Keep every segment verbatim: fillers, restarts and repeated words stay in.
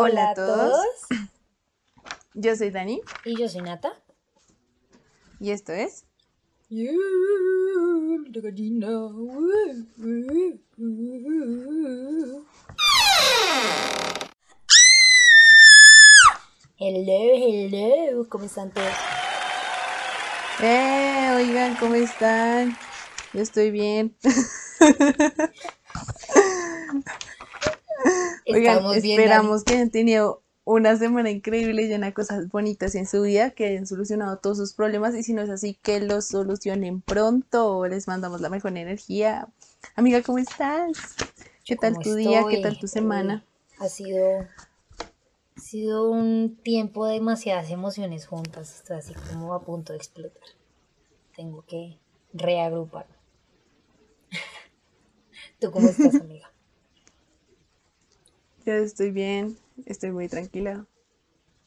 Hola a todos. Yo soy Dani. Y yo soy Nata. Y esto es... Hello, hello, ¿cómo están todos? Eh, oigan, ¿cómo están? Yo estoy bien. Oigan, bien, esperamos Dani, que hayan tenido una semana increíble, llena de cosas bonitas en su vida, que hayan solucionado todos sus problemas, y si no es así, que los solucionen pronto. Les mandamos la mejor energía. Amiga, ¿cómo estás? ¿Qué tal tu estoy? día? ¿Qué tal tu semana? Uy, ha sido... Ha sido un tiempo de demasiadas emociones juntas, estoy así como a punto de explotar. Tengo que reagrupar. ¿Tú cómo estás, amiga? Yo estoy bien, estoy muy tranquila,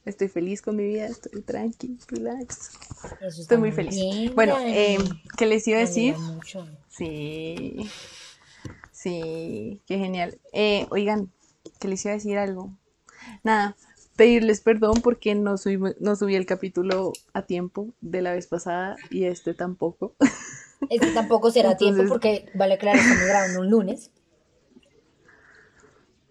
estoy feliz con mi vida, estoy tranqui, relax. Eso estoy muy feliz. Bien, bueno, eh, ¿qué les iba a decir? Mucho. Sí, sí, qué genial. Eh, oigan, ¿qué les iba a decir algo? Nada, pedirles perdón porque no subí, no subí el capítulo a tiempo de la vez pasada y este tampoco. Este tampoco será a tiempo porque, vale, claro, estamos grabando un lunes.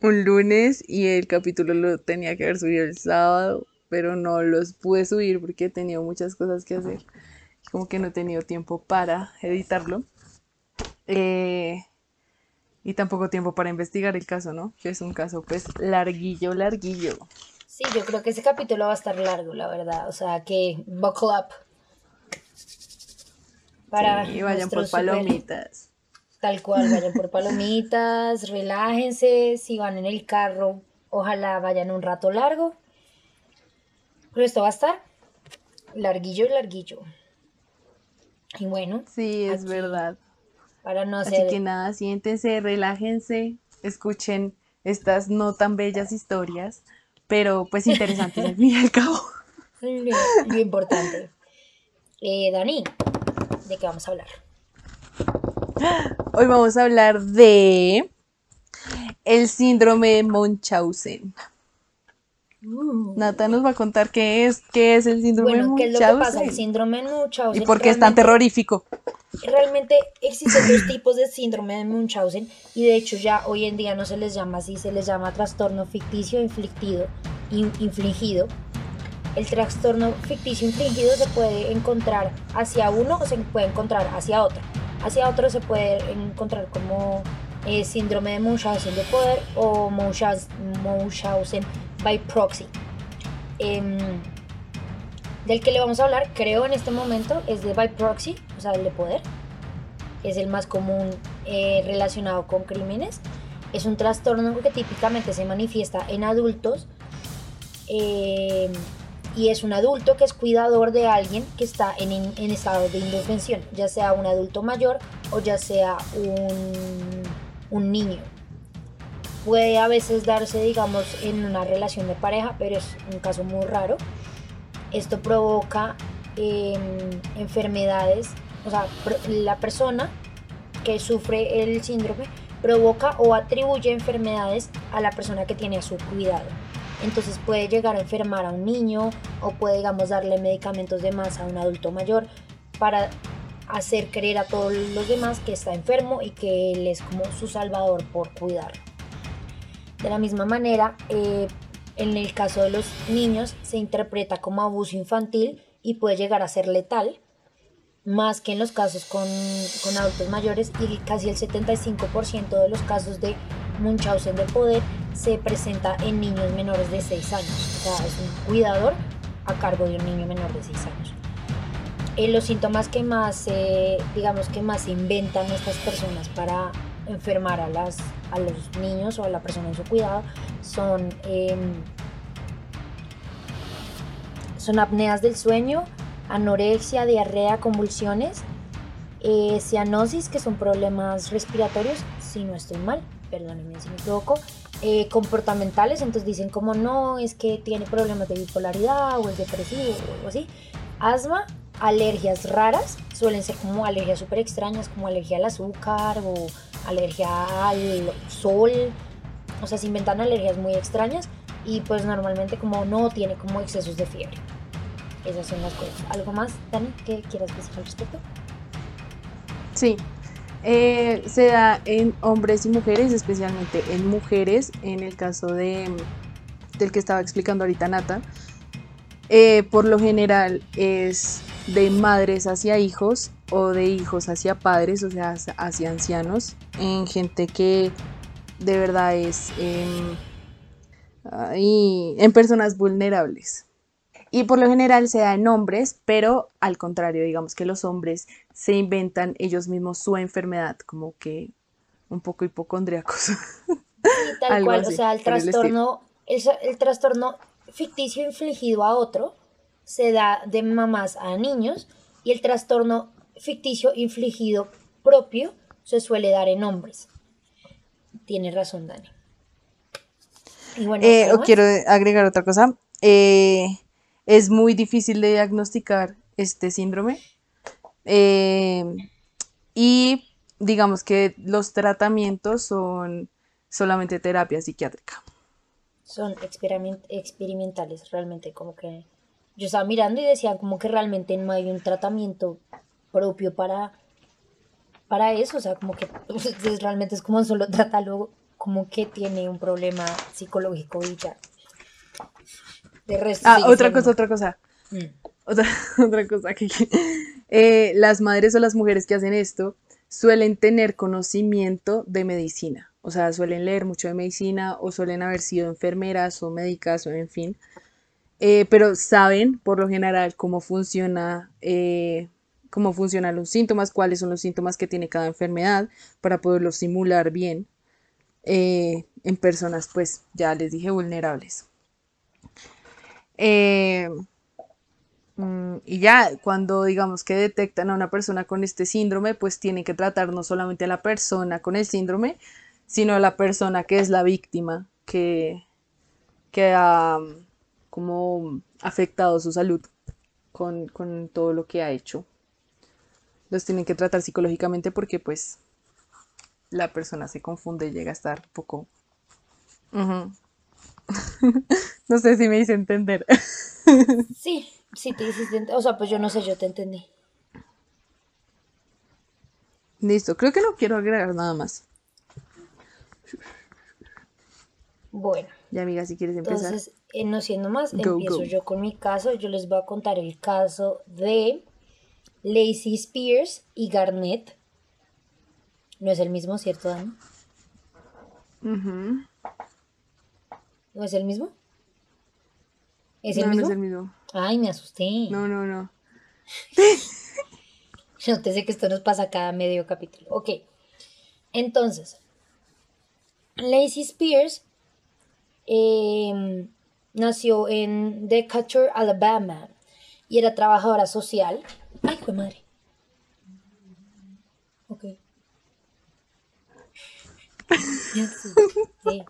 Un lunes y el capítulo lo tenía que haber subido el sábado, pero no los pude subir porque he tenido muchas cosas que hacer. Como que no he tenido tiempo para editarlo. Eh... Y tampoco tiempo para investigar el caso, ¿no? Que es un caso, pues, larguillo, larguillo. Sí, yo creo que ese capítulo va a estar largo, la verdad. O sea, que buckle up. Para sí, y vayan por super... palomitas. Tal cual, vayan por palomitas, relájense. Si van en el carro, ojalá vayan un rato largo. Pero esto va a estar larguillo, larguillo. Y bueno. Sí, es aquí... verdad. Para no hacer... Así que nada, siéntense, relájense, escuchen estas no tan bellas historias, pero pues interesantes al fin y al cabo. Lo importante. Eh, Dani, ¿de qué vamos a hablar? Hoy vamos a hablar de el síndrome de Munchausen. Uh, Nata nos va a contar qué es, qué es el síndrome bueno, de Munchausen. ¿Qué es lo que pasa? El síndrome de Munchausen. ¿Y por qué es tan terrorífico? Realmente existen dos tipos de síndrome de Munchausen y de hecho ya hoy en día no se les llama así, se les llama trastorno ficticio infligido. In, infligido. El trastorno ficticio infligido se puede encontrar hacia uno o se puede encontrar hacia otro. Hacia otro se puede encontrar como eh, síndrome de Munchausen de poder o Munchausen, Munchausen by proxy. Eh, Del que le vamos a hablar, creo en este momento, es de by proxy, o sea, el de poder. Es el más común eh, relacionado con crímenes. Es un trastorno que típicamente se manifiesta en adultos. Eh, y es un adulto que es cuidador de alguien que está en, en estado de indefensión, ya sea un adulto mayor o ya sea un, un niño. Puede a veces darse, digamos, en una relación de pareja, pero es un caso muy raro. Esto provoca eh, enfermedades, o sea, la persona que sufre el síndrome provoca o atribuye enfermedades a la persona que tiene a su cuidado. Entonces puede llegar a enfermar a un niño o puede, digamos, darle medicamentos de más a un adulto mayor para hacer creer a todos los demás que está enfermo y que él es como su salvador por cuidarlo. De la misma manera, eh, en el caso de los niños se interpreta como abuso infantil y puede llegar a ser letal, más que en los casos con, con adultos mayores, y casi el setenta y cinco por ciento de los casos de Munchausen de poder se presenta en niños menores de seis años, o sea, es un cuidador a cargo de un niño menor de seis años. Eh, los síntomas que más, eh, digamos que más inventan estas personas para enfermar a, las, a los niños o a la persona en su cuidado son, eh, son apneas del sueño, anorexia, diarrea, convulsiones, eh, cianosis, que son problemas respiratorios, si no estoy mal, perdónenme si me equivoco, eh, comportamentales, entonces dicen como no, es que tiene problemas de bipolaridad o es depresivo o algo así, asma, alergias raras, suelen ser como alergias súper extrañas, como alergia al azúcar o alergia al sol, o sea, se inventan alergias muy extrañas, y pues normalmente como no tiene como excesos de fiebre. Esas son las cosas. ¿Algo más, Dani, que quieras decir al respecto? Sí, eh, se da en hombres y mujeres, especialmente en mujeres, en el caso de, del que estaba explicando ahorita Nata. Eh, por lo general es de madres hacia hijos o de hijos hacia padres, o sea, hacia ancianos, en gente que de verdad es eh, y en personas vulnerables. Y por lo general se da en hombres, pero al contrario, digamos que los hombres se inventan ellos mismos su enfermedad, como que un poco hipocondríacos. Sí, tal cual, así, o sea, el trastorno, el, el trastorno ficticio infligido a otro se da de mamás a niños, y el trastorno ficticio infligido propio se suele dar en hombres. Tienes razón, Dani. Y bueno, eh, o quiero agregar otra cosa. Eh, es muy difícil de diagnosticar este síndrome. Eh, y digamos que los tratamientos son solamente terapia psiquiátrica. Son experiment- experimentales, realmente, como que yo estaba mirando y decía como que realmente no hay un tratamiento propio para, para eso, o sea, como que pues, realmente es como solo tratarlo como que tiene un problema psicológico y ya. De resto, ah, otra cosa, otra cosa, mm. otra, otra cosa, que eh, las madres o las mujeres que hacen esto suelen tener conocimiento de medicina. O sea, suelen leer mucho de medicina o suelen haber sido enfermeras o médicas o en fin. Eh, pero saben, por lo general, cómo funciona, eh, cómo funcionan los síntomas, cuáles son los síntomas que tiene cada enfermedad para poderlos simular bien eh, en personas, pues, ya les dije, vulnerables. Eh, y ya, cuando digamos que detectan a una persona con este síndrome, pues tienen que tratar no solamente a la persona con el síndrome, sino la persona que es la víctima, que, que ha como afectado su salud con, con todo lo que ha hecho. Los tienen que tratar psicológicamente porque pues la persona se confunde y llega a estar un poco... Uh-huh. No sé si me hice entender. Sí, sí te hiciste entender. O sea, pues yo no sé, yo te entendí. Listo, creo que no quiero agregar nada más. Bueno, y amiga, si quieres empezar. Entonces, eh, no siendo más, go, empiezo go. yo con mi caso. Yo les voy a contar el caso de Lacey Spears y Garnett. No es el mismo, ¿cierto, Dani? Uh-huh. ¿No es el mismo? ¿Es el no, mismo? No es el mismo. Ay, me asusté. No, no, no. Yo te sé que esto nos pasa cada medio capítulo. Ok, entonces Lacey Spears eh, nació en Decatur, Alabama, y era trabajadora social. ¡Ay, qué madre! Ok. Sí, sí.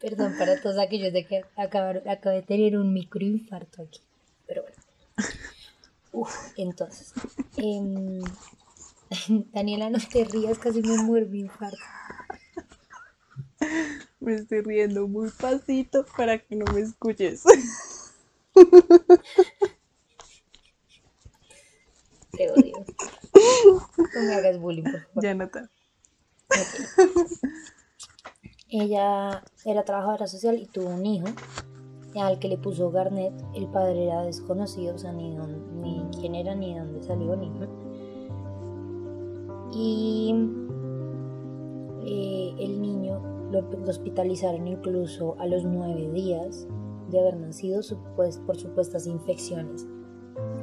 Perdón para todos aquellos de que acabaron, acabé de tener un microinfarto aquí. Pero bueno. Uf, entonces... Eh, Daniela, no te rías, casi me muero mi infarto. Me estoy riendo muy pasito para que no me escuches. Te odio. No me hagas bullying, por favor. Ya, Nata. Okay. Ella era trabajadora social y tuvo un hijo al que le puso Garnett. El padre era desconocido, o sea, ni, don, ni quién era, ni dónde salió, ni... Y eh, el niño lo, lo hospitalizaron incluso a los nueve días de haber nacido supuest- por supuestas infecciones.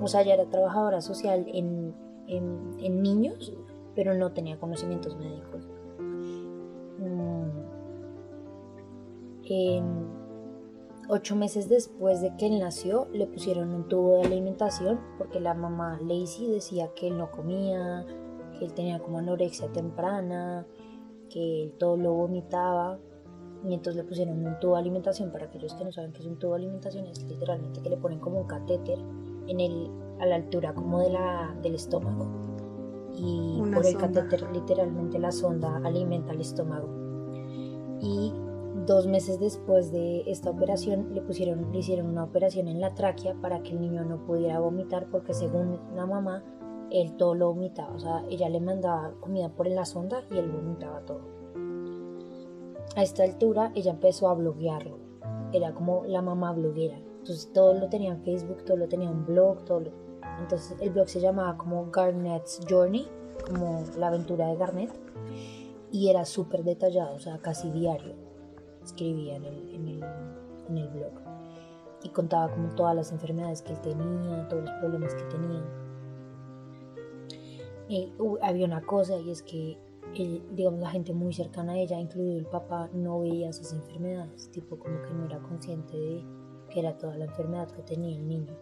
O sea, ella era trabajadora social en, en, en niños, pero no tenía conocimientos médicos. Mm. Eh, ocho meses después de que él nació, le pusieron un tubo de alimentación porque la mamá Lacey decía que él no comía, que él tenía como anorexia temprana, que él todo lo vomitaba, y entonces le pusieron un tubo de alimentación. Para aquellos que no saben qué es un tubo de alimentación, es literalmente que le ponen como un catéter en el, a la altura como de la, del estómago, y una por el sonda. Catéter literalmente la sonda alimenta el estómago, y Dos meses después de esta operación le, pusieron, le hicieron una operación en la tráquea para que el niño no pudiera vomitar, porque según la mamá, él todo lo vomitaba. O sea, ella le mandaba comida por la sonda y él vomitaba todo. A esta altura ella empezó a bloguearlo. Era como la mamá bloguera. Entonces todo lo tenía en Facebook, todo lo tenía en blog, todo lo... Entonces el blog se llamaba como Garnett's Journey, como la aventura de Garnett, y era súper detallado, o sea, casi diario escribía en el, en, el, en el blog, y contaba como todas las enfermedades que él tenía, todos los problemas que tenía. Y uh, había una cosa, y es que él, digamos, la gente muy cercana a ella, incluido el papá, no veía sus enfermedades, tipo como que no era consciente de que era toda la enfermedad que tenía el niño.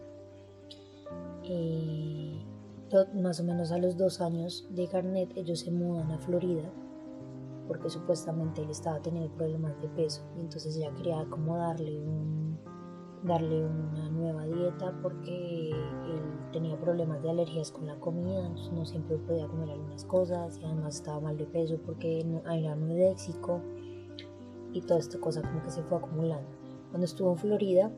Eh, más o menos a los dos años de Garnett, ellos se mudan a Florida, porque supuestamente él estaba teniendo problemas de peso, y entonces ella quería como darle, un, darle una nueva dieta, porque él tenía problemas de alergias con la comida, no siempre podía comer algunas cosas, y además estaba mal de peso porque era anoréxico, y toda esta cosa como que se fue acumulando. Cuando estuvo en Florida,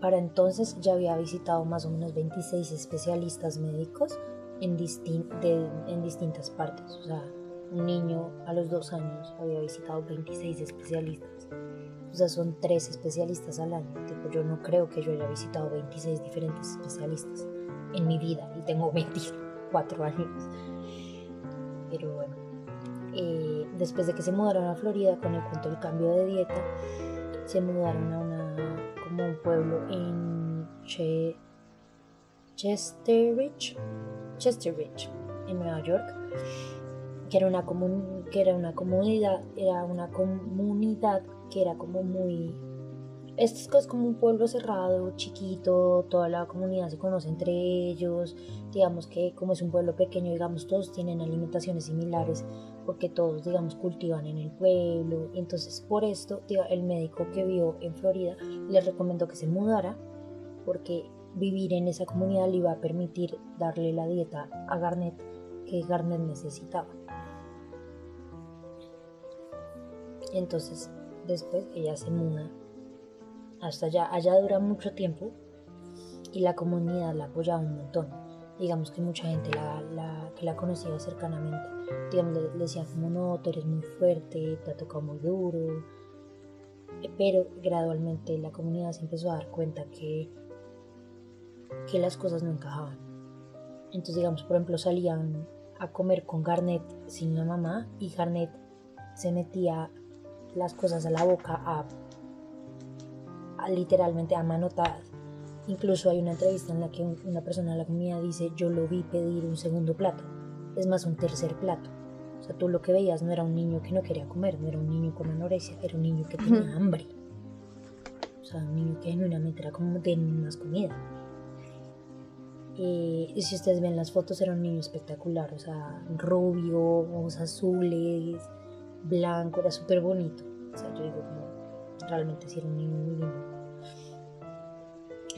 para entonces ya había visitado más o menos veintiséis especialistas médicos en, distin- de, en distintas partes. O sea, un niño a los dos años había visitado veintiséis especialistas. O sea, son tres especialistas al año. Tipo, yo no creo que yo haya visitado veintiséis diferentes especialistas en mi vida, y tengo veinticuatro años. Pero bueno, eh, después de que se mudaron a Florida, con el cuento del cambio de dieta, se mudaron a una, como un pueblo en che, Chester Ridge, Chester Ridge, en Nueva York, que era una comun- que era una comunidad, era una comunidad que era como muy, es como un pueblo cerrado, chiquito, toda la comunidad se conoce entre ellos, digamos que como es un pueblo pequeño, digamos todos tienen alimentaciones similares, porque todos, digamos, cultivan en el pueblo. Entonces por esto, digamos, el médico que vio en Florida le recomendó que se mudara, porque vivir en esa comunidad le iba a permitir darle la dieta a Garnett que Garnett necesitaba. Entonces después ella se muda hasta allá. Allá dura mucho tiempo y la comunidad la apoyaba un montón. Digamos que mucha gente la, la, que la conocía cercanamente, digamos, le, le decían como, no, tú eres muy fuerte, te ha tocado muy duro. Pero gradualmente la comunidad se empezó a dar cuenta que, que las cosas no encajaban. Entonces, digamos, por ejemplo, salían a comer con Garnett sin la mamá, y Garnett se metía las cosas a la boca a, a literalmente a manotadas. Incluso hay una entrevista en la que un, una persona de la comunidad dice, yo lo vi pedir un segundo plato, es más, un tercer plato. O sea, tú lo que veías no era un niño que no quería comer, no era un niño con anorexia, era un niño que tenía hambre. O sea, un niño que genuinamente era como, ten más comida. Eh, y si ustedes ven las fotos, era un niño espectacular, o sea, rubio, ojos azules, blanco, era súper bonito. O sea, yo digo, como, realmente sí era un niño muy lindo.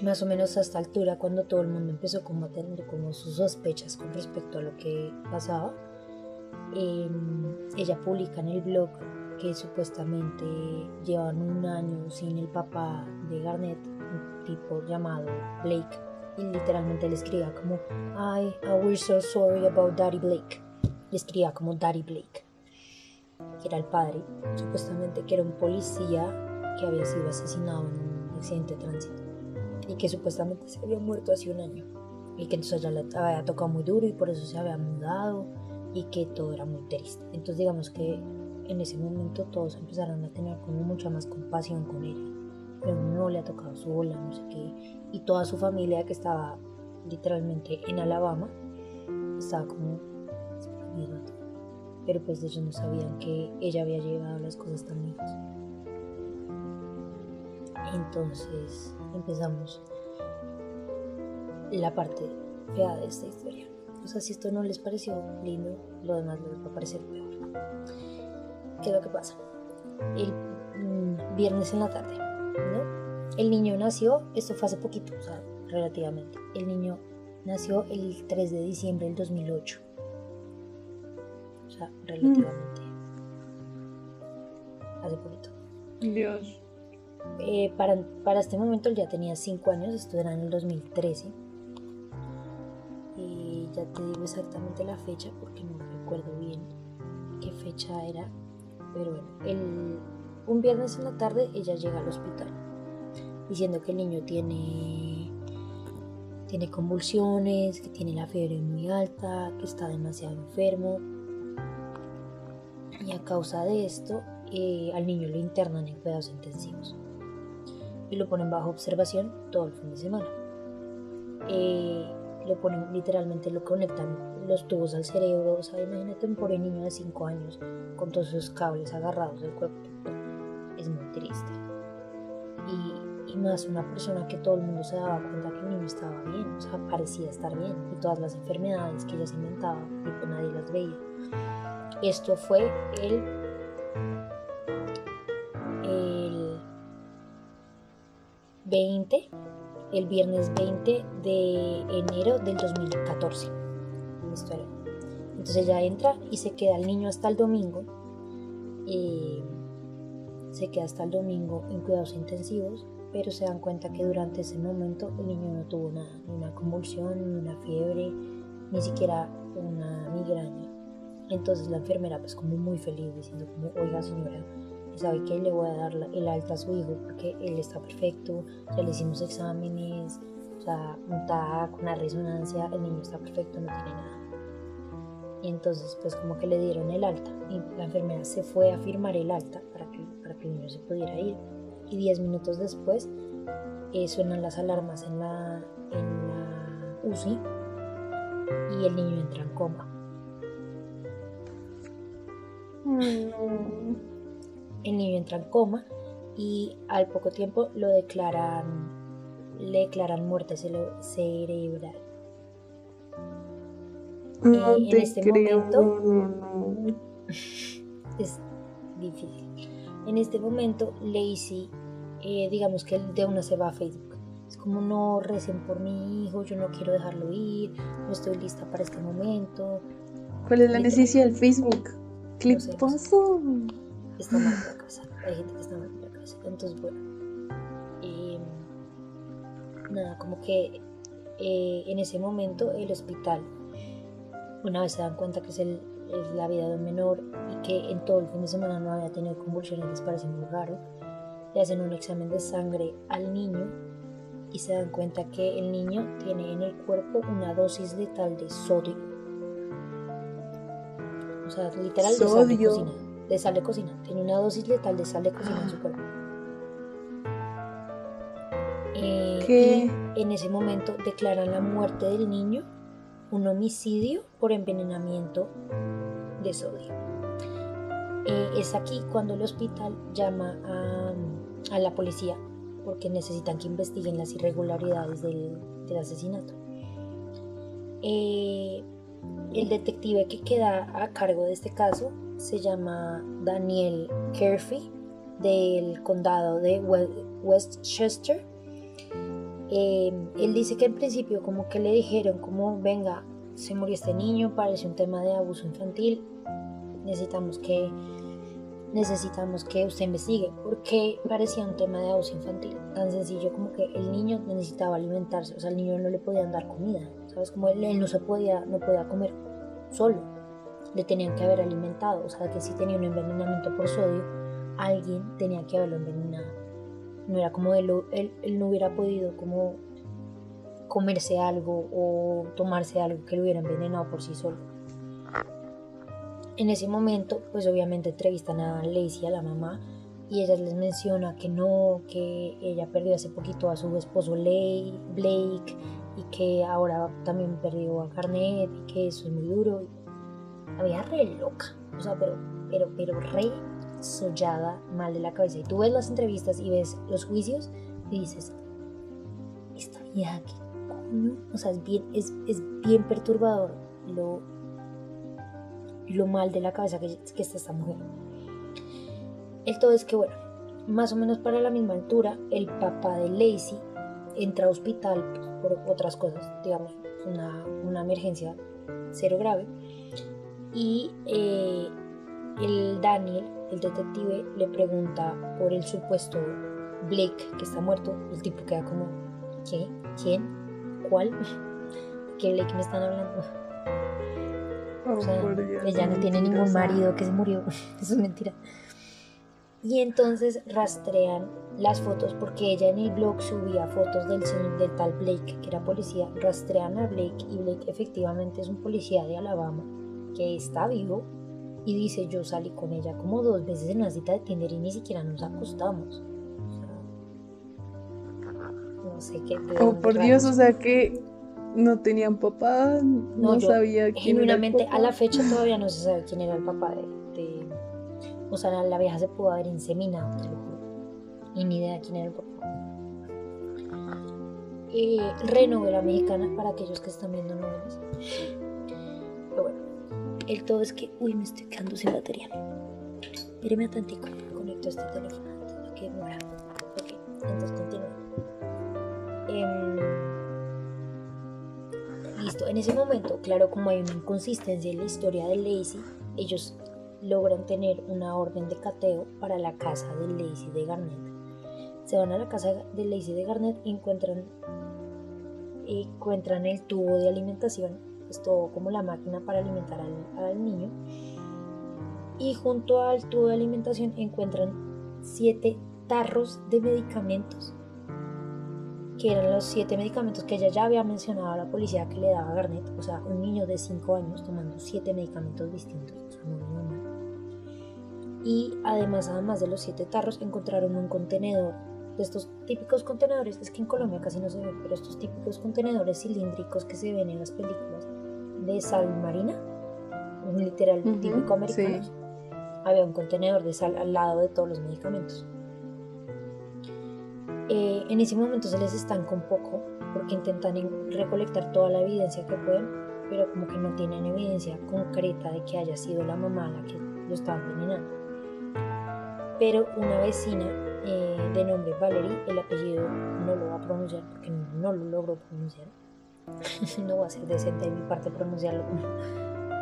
Más o menos a esta altura, cuando todo el mundo empezó como a tener como sus sospechas con respecto a lo que pasaba, eh, ella publica en el blog que supuestamente llevan un año sin el papá de Garnett, un tipo llamado Blake, y literalmente le escribía como, ay, we're so sorry about Daddy Blake. Le escribía como Daddy Blake, que era el padre, supuestamente, que era un policía que había sido asesinado en un accidente de tránsito, y que supuestamente se había muerto hace un año, y que entonces ya le había tocado muy duro y por eso se había mudado, y que todo era muy triste. Entonces, digamos que en ese momento todos empezaron a tener como mucha más compasión con ella, pero no le ha tocado sola, no sé qué, y toda su familia, que estaba literalmente en Alabama, estaba como, pero pues ellos no sabían que ella había llevado las cosas tan lejos. Entonces empezamos la parte fea de esta historia. O sea, si esto no les pareció lindo, lo demás les va a parecer peor. ¿Qué es lo que pasa? El mm, viernes en la tarde, ¿no? El niño nació, esto fue hace poquito, o sea, relativamente. El niño nació el tres de diciembre del dos mil ocho. O sea, relativamente. Mm. hace poquito. Dios. Eh, para, para este momento él ya tenía cinco años, esto era en el dos mil trece. Y ya te digo exactamente la fecha porque no recuerdo bien qué fecha era. Pero bueno, el, un viernes en la tarde ella llega al hospital diciendo que el niño tiene, tiene convulsiones, que tiene la fiebre muy alta, que está demasiado enfermo. Y a causa de esto, eh, al niño lo internan en cuidados intensivos y lo ponen bajo observación todo el fin de semana. Eh, lo ponen, literalmente lo conectan los tubos al cerebro. O sea, imagínate un pobre niño de cinco años con todos sus cables agarrados del cuerpo. Es muy triste. Y, y más una persona que todo el mundo se daba cuenta que el niño estaba bien, o sea, parecía estar bien, y todas las enfermedades que ella se inventaba, tipo, nadie las veía. Esto fue el, el veinte, el viernes veinte de enero del dos mil catorce. Entonces ella entra y se queda el niño hasta el domingo. Eh, se queda hasta el domingo en cuidados intensivos, pero se dan cuenta que durante ese momento el niño no tuvo nada, ni una convulsión, ni una fiebre, ni siquiera una migraña. Entonces la enfermera, pues como muy feliz, diciendo como, oiga señora, ¿sabe qué? Le voy a dar el alta a su hijo porque él está perfecto, ya le hicimos exámenes, o sea, un T A C, una resonancia, el niño está perfecto, no tiene nada. Y entonces pues como que le dieron el alta, y la enfermera se fue a firmar el alta para que, para que el niño se pudiera ir. Y diez minutos después eh, suenan las alarmas en la, en la U C I y el niño entra en coma. El niño entra en coma y al poco tiempo lo declaran, le declaran muerte cerebral. No eh, te en este creo. Momento es difícil. En este momento Lacey, eh, digamos que de una se va a Facebook. Es como, no recen por mi hijo, yo no quiero dejarlo ir, no estoy lista para este momento. ¿Cuál es la necesidad del Facebook? ¿Qué le pasó? Está mal en la casa. Hay gente que está mal en la casa. Entonces, bueno, eh, nada, como que eh, en ese momento el hospital, una vez se dan cuenta que es, el, es la vida de un menor y que en todo el fin de semana no había tenido convulsiones, les parece muy raro, le hacen un examen de sangre al niño y se dan cuenta que el niño tiene en el cuerpo una dosis letal de sodio. O sea, literal, de sal de cocina, de sal de cocina. Tiene una dosis letal de sal de cocina ah. en su cuerpo. Eh, ¿Qué? Y en ese momento declaran la muerte del niño un homicidio por envenenamiento de sodio. Eh, es aquí cuando el hospital llama a, a la policía porque necesitan que investiguen las irregularidades del, del asesinato. Eh... El detective que queda a cargo de este caso se llama Daniel Kerfey, del condado de Westchester. Eh, él dice que en principio como que le dijeron como, venga, se murió este niño, parece un tema de abuso infantil, necesitamos que, necesitamos que usted investigue, porque parecía un tema de abuso infantil. Tan sencillo como que el niño necesitaba alimentarse, o sea, al niño no le podían dar comida, ¿sabes? Como él, él no se podía, no podía comer solo, le tenían que haber alimentado, o sea, que si tenía un envenenamiento por sodio, alguien tenía que haberlo envenenado. No era como él, él, él no hubiera podido como comerse algo o tomarse algo que lo hubiera envenenado por sí solo. En ese momento, pues obviamente entrevistan a Lacey, a la mamá, y ella les menciona que no, que ella perdió hace poquito a su esposo Blake, y que ahora también perdió a Garnett, y que eso es muy duro. La vida re loca, o sea, pero, pero, pero re sollada, mal de la cabeza. Y tú ves las entrevistas y ves los juicios y dices, esta vida, ¿qué coño? O sea, es bien, es, es bien perturbador lo... lo mal de la cabeza que, que está esta mujer. El todo es que, bueno, más o menos para la misma altura, el papá de Lacey entra a hospital por otras cosas, digamos, una, una emergencia cero grave, y eh, el Daniel el detective le pregunta por el supuesto Blake que está muerto, el tipo queda como, ¿qué? ¿Quién? ¿Cuál? ¿De qué Blake me están hablando? O sea, ella no tiene ningún marido que se murió, eso es mentira. Y entonces rastrean las fotos, porque ella en el blog subía fotos del señor, del tal Blake, que era policía. Rastrean a Blake y Blake efectivamente es un policía de Alabama que está vivo y dice, yo salí con ella como dos veces en una cita de Tinder y ni siquiera nos acostamos. O sea, no sé qué. Oh, por Dios, o sea que no tenían papá, no, no sabía quién era el papá. A la fecha todavía no se sabe quién era el papá de, de... O sea, la, la vieja se pudo haber inseminado, te lo juro. Y ni idea quién era el papá. Eh, renovela mexicana para aquellos que están viendo novelas. Pero bueno, el todo es que... Uy, me estoy quedando sin batería. Espéreme a tantico, conecto este teléfono antes de que muera. Ok, entonces continúa. Eh, Listo, en ese momento, claro, como hay una inconsistencia en la historia de Lacey, ellos logran tener una orden de cateo para la casa de Lacey de Garnett. Se van a la casa de Lacey de Garnett y encuentran, encuentran el tubo de alimentación, esto como la máquina para alimentar al, al niño, y junto al tubo de alimentación encuentran siete tarros de medicamentos, que eran los siete medicamentos que ella ya había mencionado a la policía que le daba a Garnett. O sea, un niño de cinco años tomando siete medicamentos distintos, o sea, no es normal. Y además, además de los siete tarros, encontraron un contenedor, de estos típicos contenedores, es que en Colombia casi no se ven, pero estos típicos contenedores cilíndricos que se ven en las películas de sal marina, literal, uh-huh, típico americano, sí. Había un contenedor de sal al lado de todos los medicamentos. Eh, en ese momento se les estanca un poco porque intentan recolectar toda la evidencia que pueden, pero como que no tienen evidencia concreta de que haya sido la mamá la que lo estaba envenenando. Pero una vecina eh, de nombre Valerie, el apellido no lo va a pronunciar porque no lo logro pronunciar, no va a ser decente de mi parte pronunciarlo como,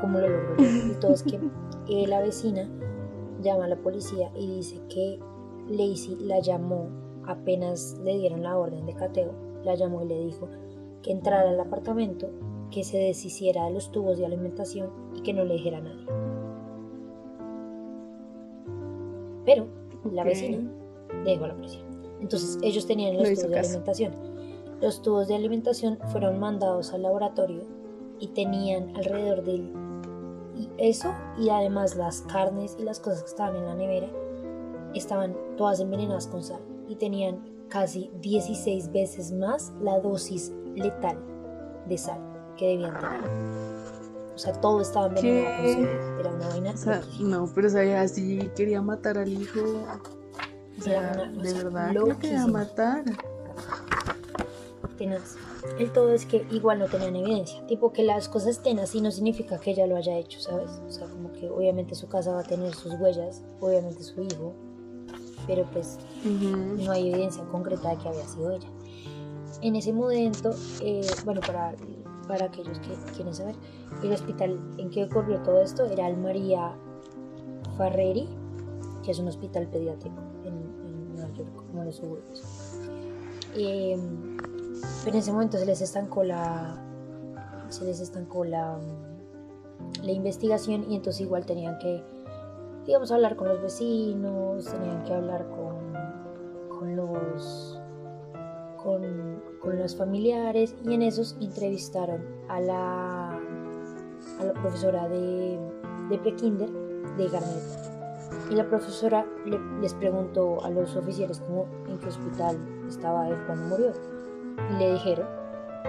como lo logro. Entonces que eh, la vecina llama a la policía y dice que Lacey la llamó apenas le dieron la orden de cateo, la llamó y le dijo que entrara al apartamento, que se deshiciera de los tubos de alimentación y que no le dijera a nadie. Pero okay, la vecina dejó a la policía. Entonces ellos tenían los tubos de alimentación. Los tubos de alimentación fueron mandados al laboratorio y tenían alrededor de eso, y además las carnes y las cosas que estaban en la nevera estaban todas envenenadas con sal. Y tenían casi dieciséis veces más la dosis letal de sal que debían tener. O sea, todo estaba envenenado con sal. Era una vaina. O sea, no, pero sabía, así quería matar al hijo. O sea, era una, de o sea, verdad, lo quería matar. Tenaz. El todo es que igual no tenían evidencia. Tipo, que las cosas estén así no significa que ella lo haya hecho, ¿sabes? O sea, como que obviamente su casa va a tener sus huellas, obviamente su hijo, pero pues uh-huh, no hay evidencia concreta de que había sido ella. En ese momento, eh, bueno, para, para aquellos que quieren saber, el hospital en que ocurrió todo esto era el María Farreri, que es un hospital pediátrico en, en Nueva York, como los suburbios. Eh, pero en ese momento se les estancó la, se les estancó la, la investigación, y entonces igual tenían que, íbamos a hablar con los vecinos, tenían que hablar con, con los con, con los familiares, y en esos entrevistaron a la a la profesora de, de prekinder de Garnett, y la profesora le, les preguntó a los oficiales como en qué hospital estaba él cuando murió, y le dijeron,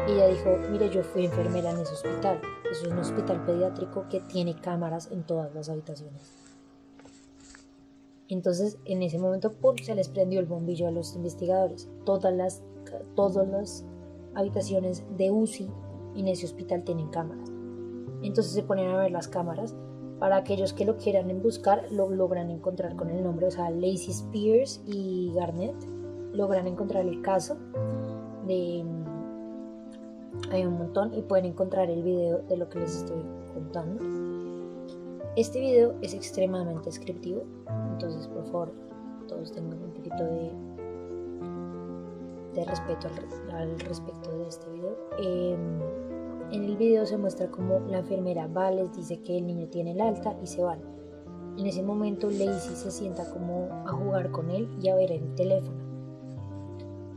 y ella dijo, mire, yo fui enfermera en ese hospital, es un hospital pediátrico que tiene cámaras en todas las habitaciones. Entonces, en ese momento, ¡pum!, se les prendió el bombillo a los investigadores. Todas las, todas las habitaciones de U C I en ese hospital tienen cámaras. Entonces se ponen a ver las cámaras. Para aquellos que lo quieran buscar, lo logran encontrar con el nombre. O sea, Lacey Spears y Garnett logran encontrar el caso. De, hay un montón, y pueden encontrar el video de lo que les estoy contando. Este video es extremadamente descriptivo, entonces por favor todos tengan un poquito de, de respeto al, al respecto de este video. Eh, en el video se muestra cómo la enfermera va, les dice que el niño tiene el alta y se van. En ese momento Lacey se sienta como a jugar con él y a ver el teléfono.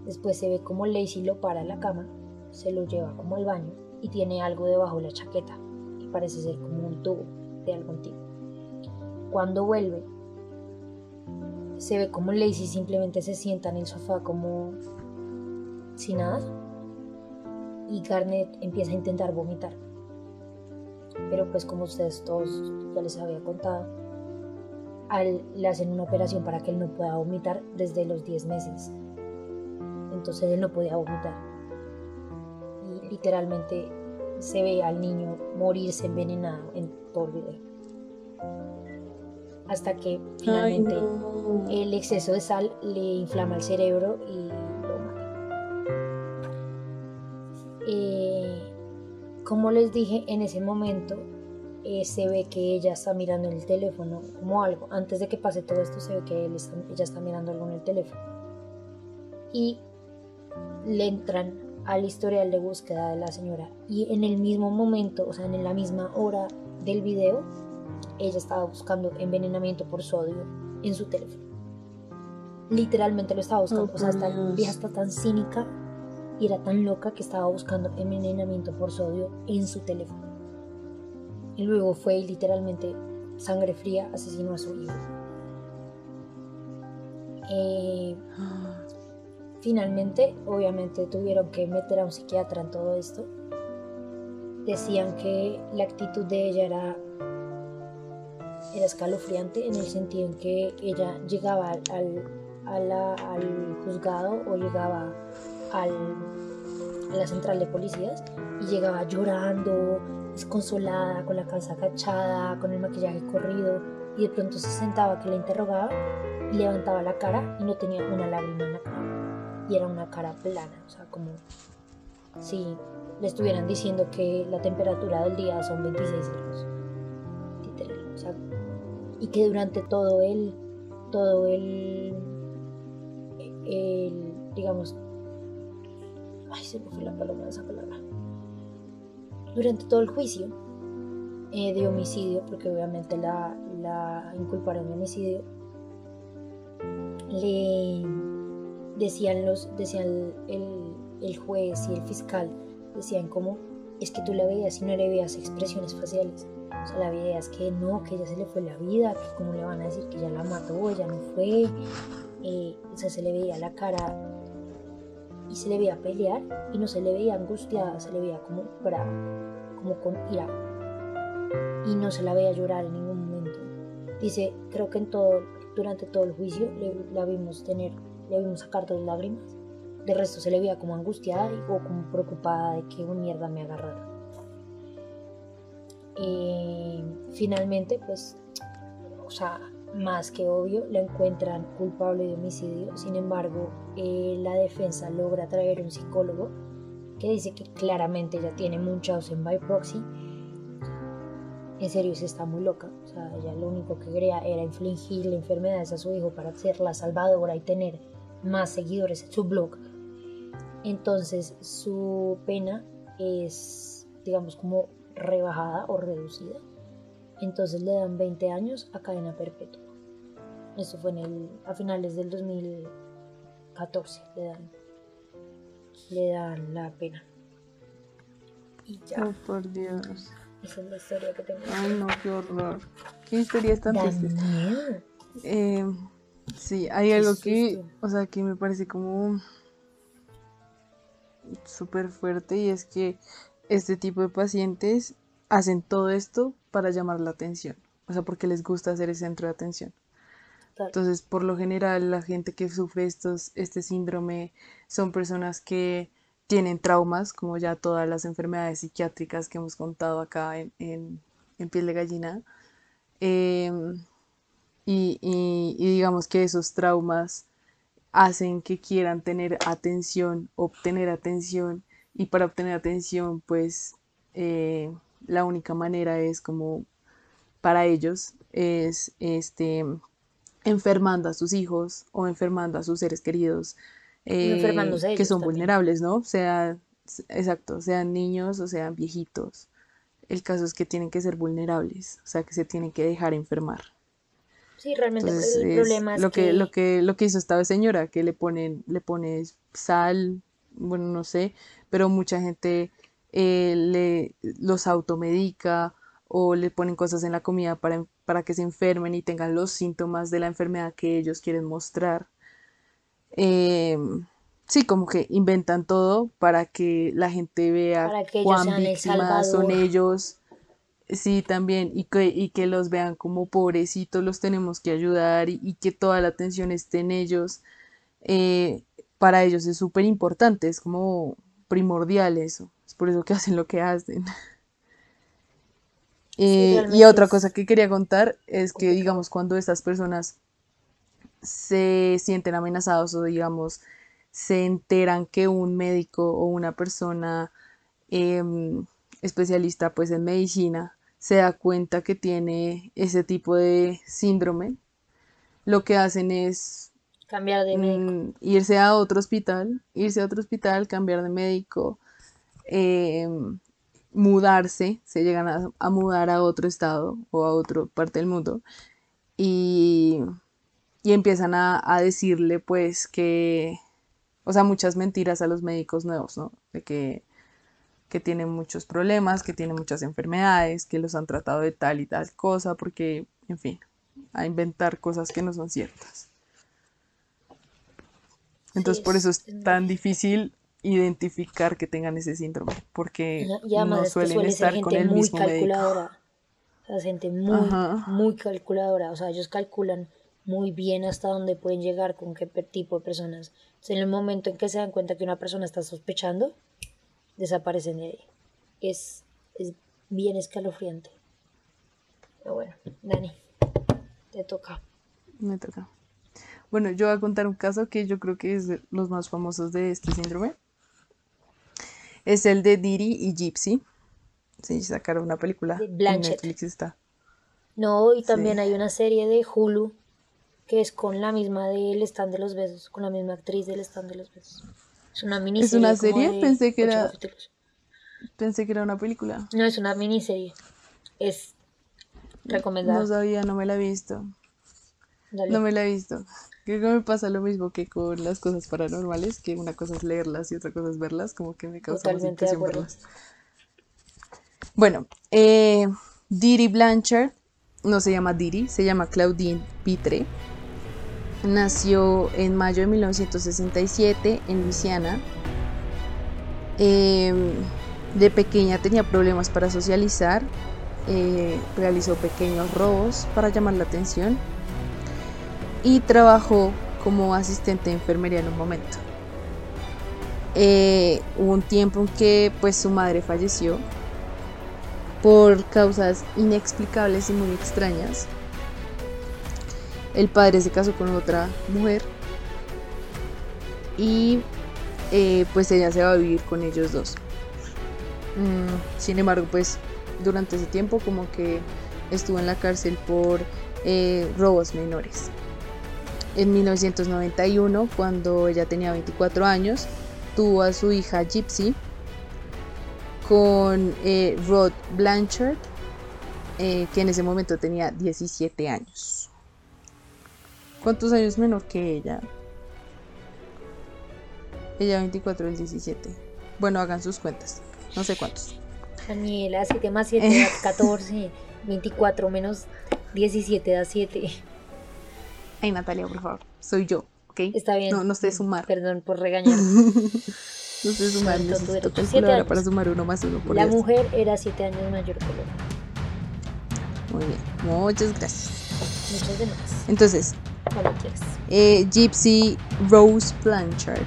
Después se ve como Lacey lo para a la cama, se lo lleva como al baño y tiene algo debajo de la chaqueta y parece ser como un tubo de algún tipo. Cuando vuelve se ve como Lacey simplemente se sienta en el sofá como sin nada y Garnett empieza a intentar vomitar, pero pues como ustedes todos ya les había contado, Al, le hacen una operación para que él no pueda vomitar desde los diez meses. Entonces él no podía vomitar. Y literalmente se ve al niño morirse envenenado en todo el video. Hasta que finalmente Ay, no. el exceso de sal le inflama el cerebro y lo mata. Eh, como les dije, en ese momento Eh, se ve que ella está mirando el teléfono como algo. Antes de que pase todo esto se ve que él está, ella está mirando algo en el teléfono y le entran al historial de búsqueda de la señora, y en el mismo momento, o sea en la misma hora del video, ella estaba buscando envenenamiento por sodio en su teléfono. Literalmente lo estaba buscando. Oh, o sea, esta vieja está tan cínica y era tan loca que estaba buscando envenenamiento por sodio en su teléfono. Y luego fue y literalmente sangre fría asesinó a su hijo. Eh, finalmente, obviamente tuvieron que meter a un psiquiatra en todo esto. Decían que la actitud de ella era, era escalofriante, en el sentido en que ella llegaba al, a la, al juzgado o llegaba al, a la central de policías y llegaba llorando, desconsolada, con la casaca echada, con el maquillaje corrido, y de pronto se sentaba que la interrogaba y levantaba la cara y no tenía una lágrima en la cara, y era una cara plana, o sea como si le estuvieran diciendo que la temperatura del día son veintiséis grados, literal, o sea, y que durante todo el todo el, el digamos ay se me fue la paloma de esa palabra durante todo el juicio eh, de homicidio, porque obviamente la, la inculparon de homicidio, le decían los decían el, el juez y el fiscal, decían como, es que tú la veías y no le veías expresiones faciales, o sea la veías que no, que ya se le fue la vida, que cómo le van a decir que ya la mató, ella no fue, eh, o sea se le veía la cara y se le veía pelear y no se le veía angustiada, se le veía como brava, como con ira, y no se la veía llorar en ningún momento. Dice, creo que en todo, durante todo el juicio le, la vimos tener, le vimos sacar dos lágrimas, de resto se le veía como angustiada y, o como preocupada de que una mierda me agarrara. Eh, finalmente, pues, o sea, más que obvio, la encuentran culpable de homicidio. Sin embargo, eh, la defensa logra traer un psicólogo que dice que claramente ella tiene Munchausen by proxy. En serio, se está muy loca. O sea, ella lo único que quería era infligirle enfermedades a su hijo para ser la salvadora y tener más seguidores en su blog. Entonces, su pena es, digamos, como rebajada o reducida. Entonces le dan veinte años a cadena perpetua. Esto fue en el, a finales del dos mil catorce, le dan, le dan la pena. Y ya. Oh, por Dios. Esa es la historia que tengo. Ay, no, qué horror. Qué historia tan triste. Eh, sí, hay qué algo susto. que, o sea, que me parece como súper fuerte, y es que este tipo de pacientes hacen todo esto para llamar la atención, o sea, porque les gusta ser el centro de atención. Entonces, por lo general, la gente que sufre estos, este síndrome son personas que tienen traumas, como ya todas las enfermedades psiquiátricas que hemos contado acá en, en, en Piel de Gallina, eh, y, y, y digamos que esos traumas hacen que quieran tener atención, obtener atención, y para obtener atención, pues, eh, la única manera es como para ellos es este, enfermando a sus hijos o enfermando a sus seres queridos eh, que son también vulnerables, ¿no? Sea, exacto, sean niños o sean viejitos. El caso es que tienen que ser vulnerables, o sea, que se tienen que dejar enfermar. Sí, realmente. Entonces, el problema es, es lo que... que lo que lo que hizo esta señora, que le ponen le pone sal, bueno, no sé, pero mucha gente eh, le los automedica o le ponen cosas en la comida para, para que se enfermen y tengan los síntomas de la enfermedad que ellos quieren mostrar. Eh, sí, como que inventan todo para que la gente vea cuán víctimas son ellos. Sí, también, y que, y que los vean como pobrecitos, los tenemos que ayudar, y, y que toda la atención esté en ellos. Eh, para ellos es súper importante, es como primordial eso, es por eso que hacen lo que hacen. eh, sí, y otra es... cosa que quería contar es que, digamos, cuando estas personas se sienten amenazados o, digamos, se enteran que un médico o una persona eh, especialista pues en medicina se da cuenta que tiene ese tipo de síndrome, lo que hacen es cambiar de médico, mm, irse a otro hospital, irse a otro hospital, cambiar de médico, eh, mudarse, se llegan a, a mudar a otro estado o a otra parte del mundo y, y empiezan a, a decirle pues que, o sea, muchas mentiras a los médicos nuevos, ¿no? De que que tienen muchos problemas, que tienen muchas enfermedades, que los han tratado de tal y tal cosa, porque, en fin, a inventar cosas que no son ciertas. Entonces, sí, es, por eso es tan difícil identificar que tengan ese síndrome, porque ya, no suelen suele estar con el mismo médico. O sea, gente muy, Ajá. muy calculadora, o sea, ellos calculan muy bien hasta dónde pueden llegar, con qué tipo de personas. Entonces, en el momento en que se dan cuenta que una persona está sospechando, desaparecen de ahí. Es, es bien escalofriante. Pero bueno, Dani, te toca. Me toca. Bueno, yo voy a contar un caso que yo creo que es de los más famosos de este síndrome. Es el de Diri y Gypsy. Sí, sacaron una película. De Blanchard. En Netflix está. No, y también sí. Hay una serie de Hulu que es con la misma del stand de los besos, con la misma actriz del stand de los besos. Es una miniserie. ¿Es una serie? Pensé que era capítulos. Pensé que era una película. No, es una miniserie. Es recomendada. No sabía, no me la he visto. Dale. No me la he visto. Creo que me pasa lo mismo que con las cosas paranormales, que una cosa es leerlas y otra cosa es verlas, como que me causa totalmente más impresión verlas. Bueno, eh, Diri Blanchard, no se llama Diri, se llama Claudine Pitre. Nació en mayo de mil novecientos sesenta y siete en Luisiana. Eh, de pequeña tenía problemas para socializar. Eh, realizó pequeños robos para llamar la atención. Y trabajó como asistente de enfermería en un momento. Eh, hubo un tiempo en que pues, su madre falleció por causas inexplicables y muy extrañas. El padre se casó con otra mujer y eh, pues ella se va a vivir con ellos dos. Mm, sin embargo, pues durante ese tiempo como que estuvo en la cárcel por eh, robos menores. En mil novecientos noventa y uno, cuando ella tenía veinticuatro años, tuvo a su hija Gypsy con eh, Rod Blanchard, eh, que en ese momento tenía diecisiete años. ¿Cuántos años menor que ella? Ella veinticuatro, el diecisiete. Bueno, hagan sus cuentas. No sé cuántos. Daniela, siete más siete da catorce. veinticuatro menos diecisiete da siete. Ay, Natalia, por favor. Soy yo, ¿ok? Está bien. No, no sé sumar. Perdón por regañar. No sé sumar. No, necesito calculadora para sumar uno más uno. Por la diez. Mujer era siete años mayor que yo. Muy bien. Muchas gracias. Muchas gracias. Entonces... Eh, Gypsy Rose Blanchard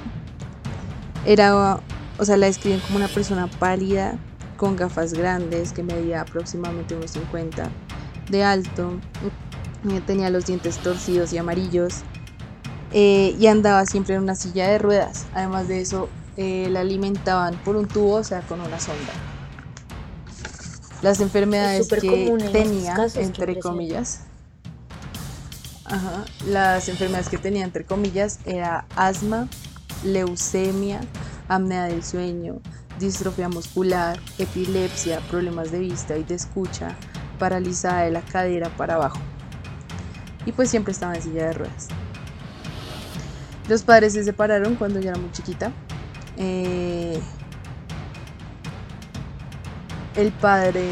era, o sea, la describen como una persona pálida con gafas grandes que medía aproximadamente unos cincuenta de alto, tenía los dientes torcidos y amarillos eh, y andaba siempre en una silla de ruedas. Además de eso, eh, la alimentaban por un tubo, o sea, con una sonda. las enfermedades que tenía, entre comillas, ajá, las enfermedades que tenía, entre comillas, era asma, leucemia, apnea del sueño, distrofia muscular, epilepsia, problemas de vista y de escucha, paralizada de la cadera para abajo. Y pues siempre estaba en silla de ruedas. Los padres se separaron cuando ella era muy chiquita. Eh, el padre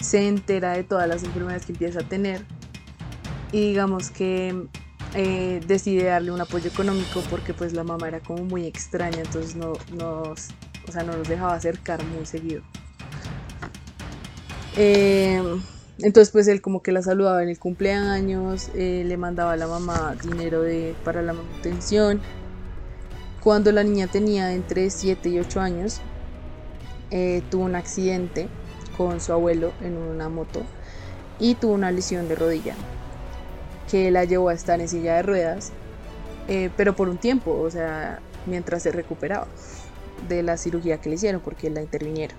se entera de todas las enfermedades que empieza a tener y digamos que eh, decide darle un apoyo económico porque pues la mamá era como muy extraña, entonces no nos, o sea, no nos dejaba acercar muy seguido. Eh, entonces pues él como que la saludaba en el cumpleaños, eh, le mandaba a la mamá dinero de, para la manutención. Cuando la niña tenía entre siete y ocho años, eh, tuvo un accidente con su abuelo en una moto y tuvo una lesión de rodilla que la llevó a estar en silla de ruedas, eh, pero por un tiempo, o sea, mientras se recuperaba de la cirugía que le hicieron porque la intervinieron.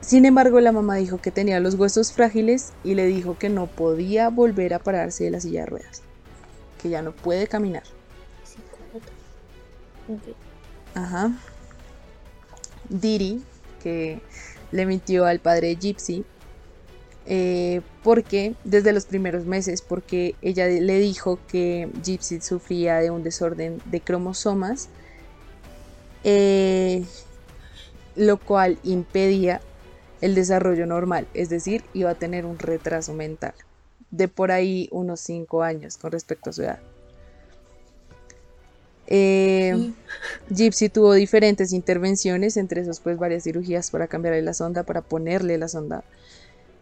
Sin embargo, la mamá dijo que tenía los huesos frágiles y le dijo que no podía volver a pararse de la silla de ruedas, que ya no puede caminar. Okay. Ajá. Diri, que le mintió al padre de Gypsy, eh, porque desde los primeros meses, porque ella le dijo que Gypsy sufría de un desorden de cromosomas, eh, lo cual impedía el desarrollo normal, es decir, iba a tener un retraso mental de por ahí unos cinco años con respecto a su edad. Eh, sí. Gypsy tuvo diferentes intervenciones, entre esos pues varias cirugías para cambiarle la sonda, para ponerle la sonda.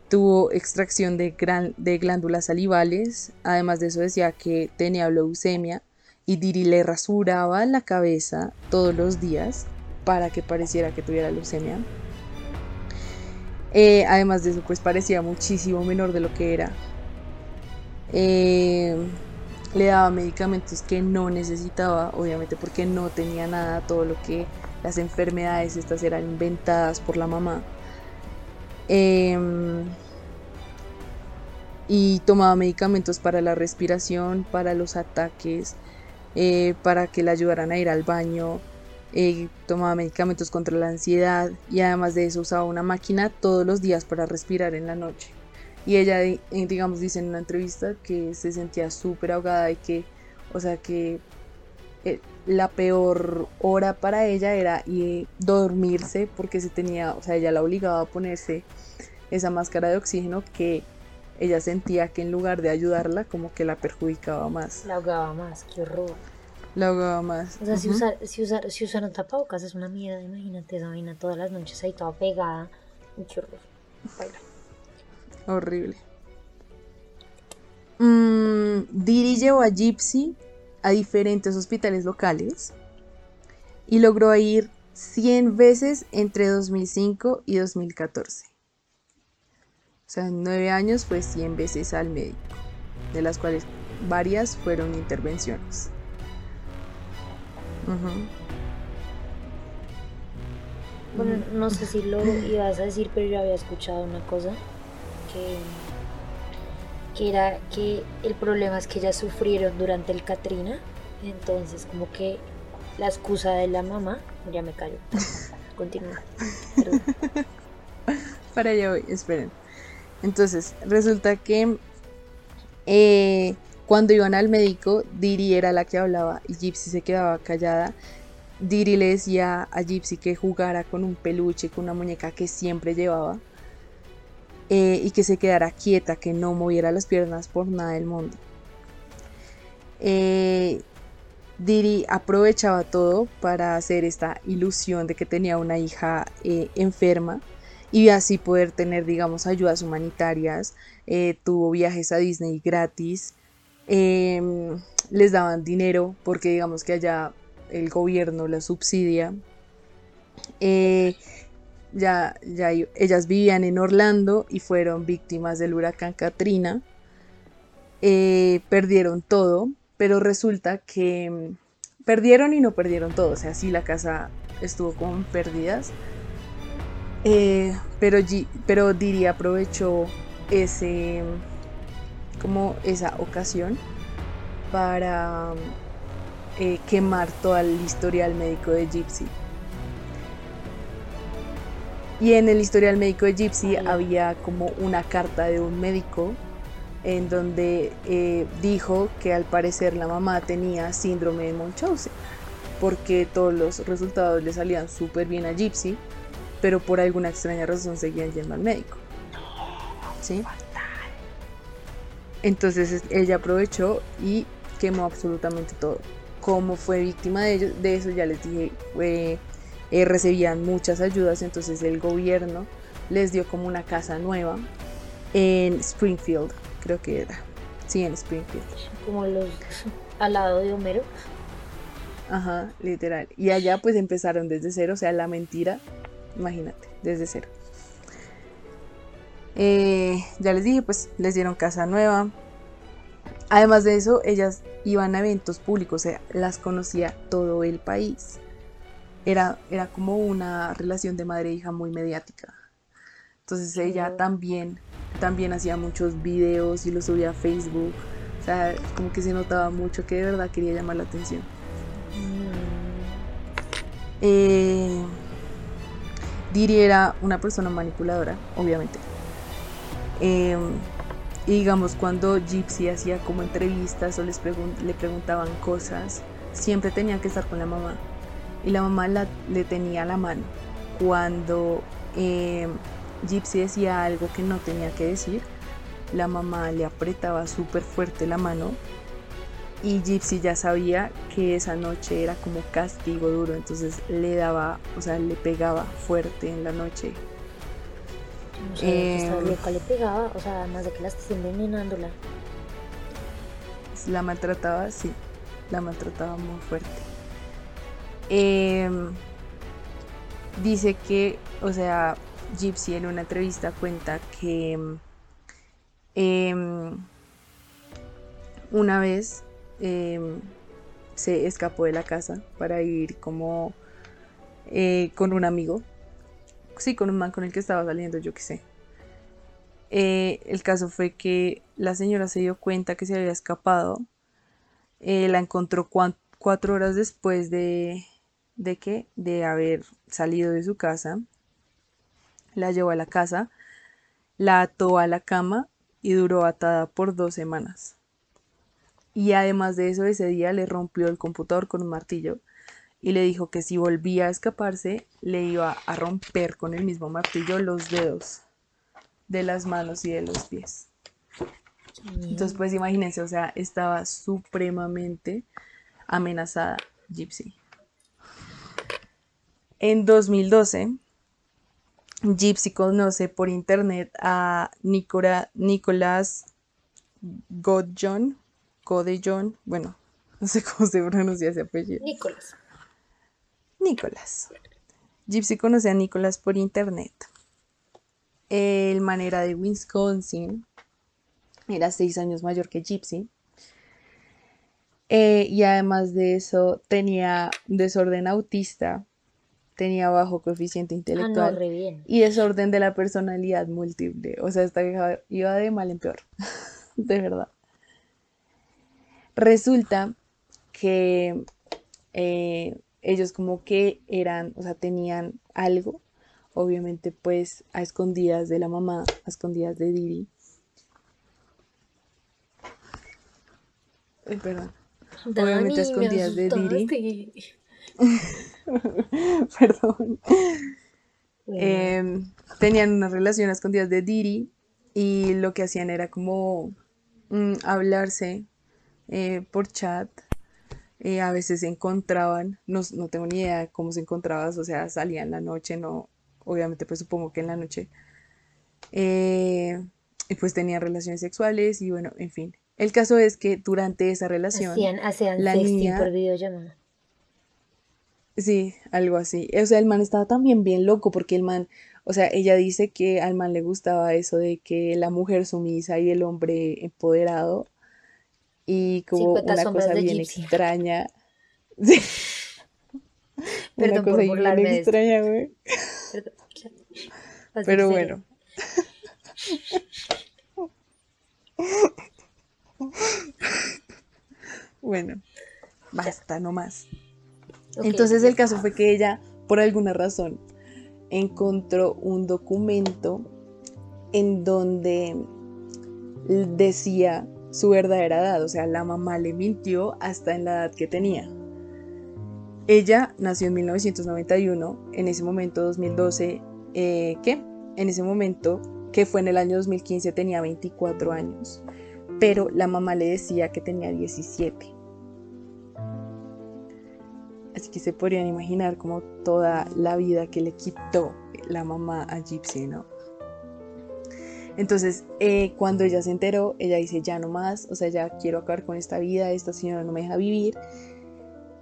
Tuvo extracción de, gran, de glándulas salivales. Además de eso decía que tenía leucemia y Diri le rasuraba la cabeza todos los días para que pareciera que tuviera leucemia. Eh, además de eso pues parecía muchísimo menor de lo que era. Eh... Le daba medicamentos que no necesitaba, obviamente porque no tenía nada, todo lo que las enfermedades estas eran inventadas por la mamá. Eh, y tomaba medicamentos para la respiración, para los ataques, eh, para que la ayudaran a ir al baño. Eh, tomaba medicamentos contra la ansiedad y además de eso usaba una máquina todos los días para respirar en la noche. Y ella, digamos, dice en una entrevista que se sentía súper ahogada y que, o sea, que la peor hora para ella era dormirse porque se tenía, o sea, ella la obligaba a ponerse esa máscara de oxígeno que ella sentía que en lugar de ayudarla, como que la perjudicaba más. La ahogaba más, qué horror. La ahogaba más. O sea, uh-huh. si, usar, si, usar, si usaron tapabocas es una mierda, imagínate esa vaina todas las noches ahí toda pegada. Qué horror. Baila. Horrible. Mm, Diri llevó a Gypsy a diferentes hospitales locales y logró ir cien veces entre dos mil cinco y dos mil catorce. O sea, en nueve años fue cien veces al médico, de las cuales varias fueron intervenciones. Uh-huh. Bueno, no sé si lo ibas a decir, pero yo había escuchado una cosa. Que era que el problema es que ellas sufrieron durante el Katrina, entonces como que la excusa de la mamá, ya me callo, continúa. Para allá voy, esperen. Entonces resulta que eh, cuando iban al médico, Diri era la que hablaba y Gypsy se quedaba callada. Diri le decía a Gypsy que jugara con un peluche, con una muñeca que siempre llevaba. Eh, y que se quedara quieta, que no moviera las piernas por nada del mundo. Eh, Diri aprovechaba todo para hacer esta ilusión de que tenía una hija eh, enferma y así poder tener, digamos, ayudas humanitarias. Eh, tuvo viajes a Disney gratis, eh, les daban dinero porque digamos que allá el gobierno la subsidia. Eh, Ya, ya, ellas vivían en Orlando y fueron víctimas del huracán Katrina, eh, perdieron todo, pero resulta que perdieron y no perdieron todo, o sea, sí la casa estuvo con pérdidas, Eh, pero, pero diría aprovechó ese, como esa ocasión para eh, quemar todo el historial médico de Gypsy. Y en el historial médico de Gypsy había como una carta de un médico en donde eh, dijo que al parecer la mamá tenía síndrome de Munchausen, porque todos los resultados le salían súper bien a Gypsy, pero por alguna extraña razón seguían yendo al médico. ¿Sí? Entonces ella aprovechó y quemó absolutamente todo. Como fue víctima de, ellos, de eso, ya les dije... Eh, Eh, recibían muchas ayudas, entonces el gobierno les dio como una casa nueva en Springfield, creo que era, sí, en Springfield. Como los al lado de Homero. Ajá, literal. Y allá pues empezaron desde cero, o sea, la mentira, imagínate, desde cero. Eh, ya les dije, pues les dieron casa nueva. Además de eso, ellas iban a eventos públicos, o sea, las conocía todo el país. Era, era como una relación de madre e hija muy mediática. Entonces ella también, también hacía muchos videos y los subía a Facebook. O sea, como que se notaba mucho que de verdad quería llamar la atención. Eh, Diri era una persona manipuladora, obviamente. Eh, y digamos, cuando Gypsy hacía como entrevistas o les pregun- le preguntaban cosas, siempre tenía que estar con la mamá. Y la mamá la, le tenía la mano cuando eh, Gypsy decía algo que no tenía que decir. La mamá le apretaba súper fuerte la mano y Gypsy ya sabía que esa noche era como castigo duro, entonces le daba, o sea, le pegaba fuerte en la noche. No sé, eh, esta vieja le pegaba, o sea, además de que la estés envenenándola. La maltrataba, sí, la maltrataba muy fuerte. Eh, dice que, o sea, Gypsy en una entrevista cuenta que eh, una vez eh, se escapó de la casa para ir como eh, con un amigo, sí, con un man con el que estaba saliendo, yo qué sé. Eh, el caso fue que la señora se dio cuenta que se había escapado, eh, la encontró cuan- cuatro horas después de... ¿De qué? De haber salido de su casa. La llevó a la casa, la ató a la cama y duró atada por dos semanas. Y además de eso, ese día le rompió el computador con un martillo y le dijo que si volvía a escaparse, le iba a romper con el mismo martillo los dedos de las manos y de los pies. Entonces, pues imagínense, o sea, estaba supremamente amenazada Gypsy. En dos mil doce, Gypsy conoce por internet a Nicola, Nicolás Godejon, Godejon, bueno, no sé cómo se pronuncia ese apellido. Nicolás. Nicolás. Gypsy conoce a Nicolás por internet. El man era de Wisconsin, era seis años mayor que Gypsy. Eh, y además de eso, tenía desorden autista, tenía bajo coeficiente intelectual, ah, no, re bien, y desorden de la personalidad múltiple. O sea, esta vieja iba de mal en peor, de verdad. Resulta que eh, ellos como que eran, o sea, tenían algo, obviamente pues a escondidas de la mamá, a escondidas de Diri. Ay, perdón. Dani, obviamente a escondidas de Diri. Perdón. Bueno. Eh, tenían unas relaciones a escondidas de Diri y lo que hacían era como mm, hablarse eh, por chat. Eh, a veces se encontraban, no, no tengo ni idea de cómo se encontraban, o sea, salían la noche, no, obviamente pues supongo que en la noche. Eh, y pues tenían relaciones sexuales y bueno, en fin. El caso es que durante esa relación... Hacían, hacían la niña, por videollamada. Sí, algo así. O sea, el man estaba también bien loco porque el man... O sea, ella dice que al man le gustaba eso de que la mujer sumisa y el hombre empoderado. Y como una cosa bien extraña. Sí. Perdón por burlarme de esto. Una cosa bien extraña, güey. Perdón. Pues pero bueno. Bueno, basta, no más. Okay. Entonces el caso fue que ella, por alguna razón, encontró un documento en donde decía su verdadera edad. O sea, la mamá le mintió hasta en la edad que tenía. Ella nació en mil novecientos noventa y uno, en ese momento dos mil doce, eh, ¿qué? En ese momento, que fue en el año dos mil quince, tenía veinticuatro años, pero la mamá le decía que tenía diecisiete. Así que se podrían imaginar como toda la vida que le quitó la mamá a Gypsy, ¿no? Entonces, eh, cuando ella se enteró, ella dice, ya no más, o sea, ya quiero acabar con esta vida, esta señora no me deja vivir.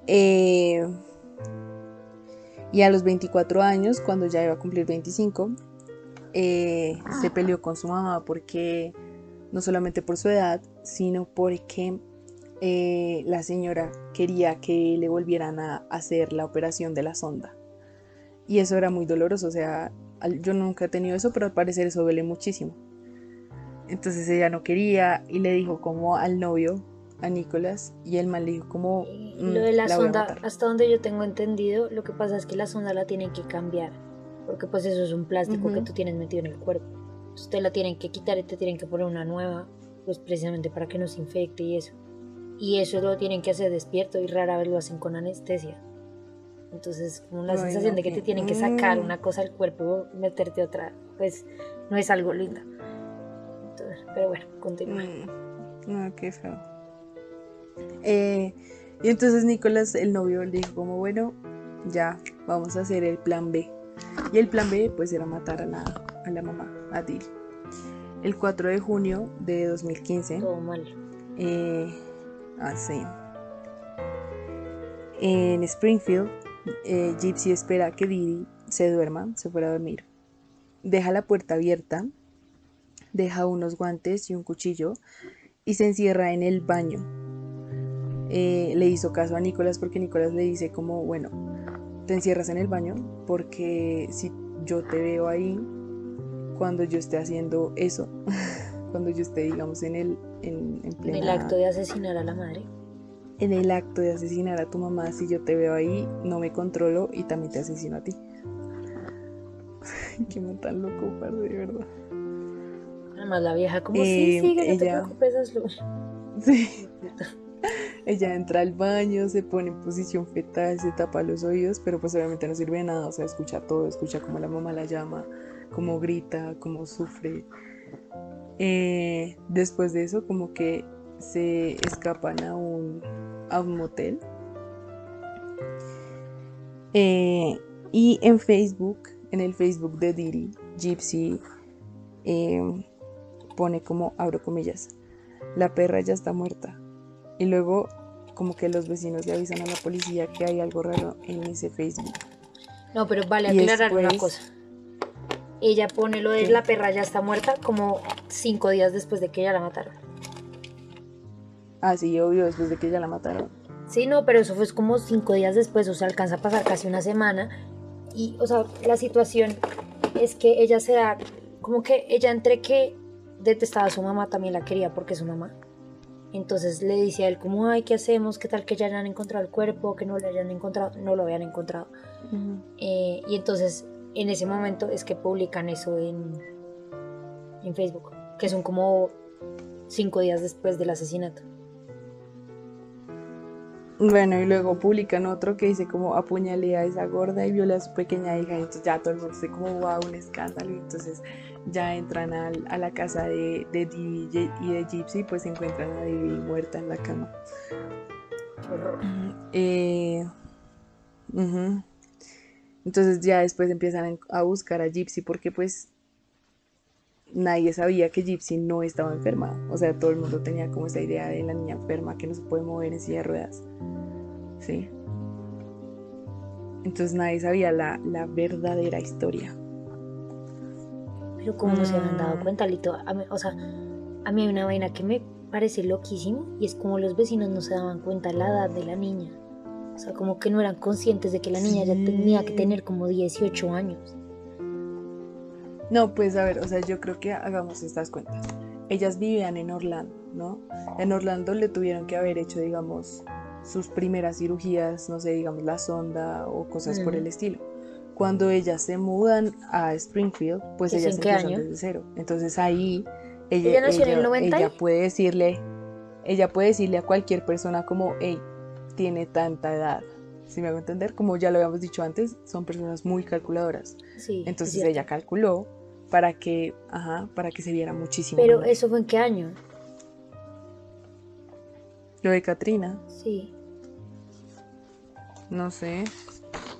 Eh, y a los veinticuatro años, cuando ya iba a cumplir veinticinco, eh, se peleó con su mamá, porque no solamente por su edad, sino porque eh, la señora quería que le volvieran a hacer la operación de la sonda, y eso era muy doloroso. O sea, yo nunca he tenido eso, pero al parecer eso duele muchísimo. Entonces ella no quería y le dijo como al novio, a Nicolás, y el man le dijo como... Mm, lo de la, la sonda, hasta donde yo tengo entendido, lo que pasa es que la sonda la tienen que cambiar, porque pues eso es un plástico uh-huh. que tú tienes metido en el cuerpo. Entonces te la tienen que quitar y te tienen que poner una nueva, pues precisamente para que no se infecte y eso. Y eso lo tienen que hacer despierto, y rara vez lo hacen con anestesia. Entonces, como la no, sensación no, de que te tienen que sacar una cosa del cuerpo, meterte otra, pues no es algo lindo. Entonces, pero bueno, continúa. No, qué feo. Eh, y entonces Nicolás, el novio, le dijo como, bueno, ya, vamos a hacer el plan B. Y el plan B pues era matar a la, a la mamá, a Dil. El cuatro de junio de dos mil quince. Todo mal. eh, Así en Springfield, eh, Gypsy espera que Dil se duerma, se fuera a dormir. Deja la puerta abierta, deja unos guantes y un cuchillo, y se encierra en el baño. Eh, le hizo caso a Nicolás, porque Nicolás le dice como, bueno, te encierras en el baño, porque si yo te veo ahí cuando yo esté haciendo eso, cuando yo esté, digamos, en el en, en, plena, en el acto de asesinar a la madre, en el acto de asesinar a tu mamá, si yo te veo ahí, no me controlo y también te asesino a ti. Qué man tan loco, par de verdad. Además la vieja como, eh, sí, sí, que no ella... te preocupes, hazlo. Sí. Ella entra al baño, se pone en posición fetal, se tapa los oídos, pero pues obviamente no sirve de nada. O sea, escucha todo, escucha cómo la mamá la llama, cómo grita, cómo sufre. Eh, después de eso, como que se escapan a un, a un motel. Eh, y en Facebook, en el Facebook de Diri, Gypsy eh, pone como, abro comillas, la perra ya está muerta. Y luego como que los vecinos le avisan a la policía que hay algo raro en ese Facebook. No, pero vale aclarar después... una cosa. Ella pone lo de ¿qué? La perra ya está muerta como cinco días después de que ella la mataron. Ah, sí, obvio, después de que ella la mataron. Sí, no, pero eso fue como cinco días después, o sea, alcanza a pasar casi una semana. Y, o sea, la situación es que ella se da, como que ella entre que detestaba a su mamá, también la quería porque es su mamá. Entonces le dice a él como, ay, ¿qué hacemos? ¿Qué tal que ya hayan encontrado el cuerpo? Que no lo hayan encontrado, no lo habían encontrado. Uh-huh. Eh, y entonces en ese momento es que publican eso en, en Facebook, que son como cinco días después del asesinato. Bueno, y luego publican otro que dice como, apuñalé a esa gorda y violé a su pequeña hija. Y entonces ya todo el mundo dice como, wow, un escándalo. Y entonces ya entran a, a la casa de, de Dee y de Gypsy, pues se encuentran a Dee muerta en la cama. eh, uh-huh. Entonces ya después empiezan a buscar a Gypsy, porque pues nadie sabía que Gypsy no estaba enferma. O sea, todo el mundo tenía como esa idea de la niña enferma que no se puede mover en silla de ruedas. Sí. Entonces nadie sabía la, la verdadera historia. Pero como mm. no se han dado cuenta, Lito. A mí, o sea, a mí hay una vaina que me parece loquísimo, y es como los vecinos no se daban cuenta la edad de la niña. O sea, como que no eran conscientes de que la niña sí. ya tenía que tener como dieciocho años. No, pues a ver, o sea, yo creo que hagamos estas cuentas. Ellas vivían en Orlando, ¿no? En Orlando le tuvieron que haber hecho, digamos, sus primeras cirugías, no sé, digamos, la sonda o cosas mm. por el estilo. Cuando ellas se mudan a Springfield, pues ellas empiezan año? desde cero. Entonces ahí ella, ¿Ella, nació ella, en el noventa? ella puede decirle, ella puede decirle a cualquier persona como, hey, tiene tanta edad. Si me hago entender, como ya lo habíamos dicho antes, son personas muy calculadoras. Sí, entonces ella calculó para que, ajá, para que se viera muchísimo. Pero mal. ¿Eso fue en qué año? Lo de Katrina. Sí. No sé.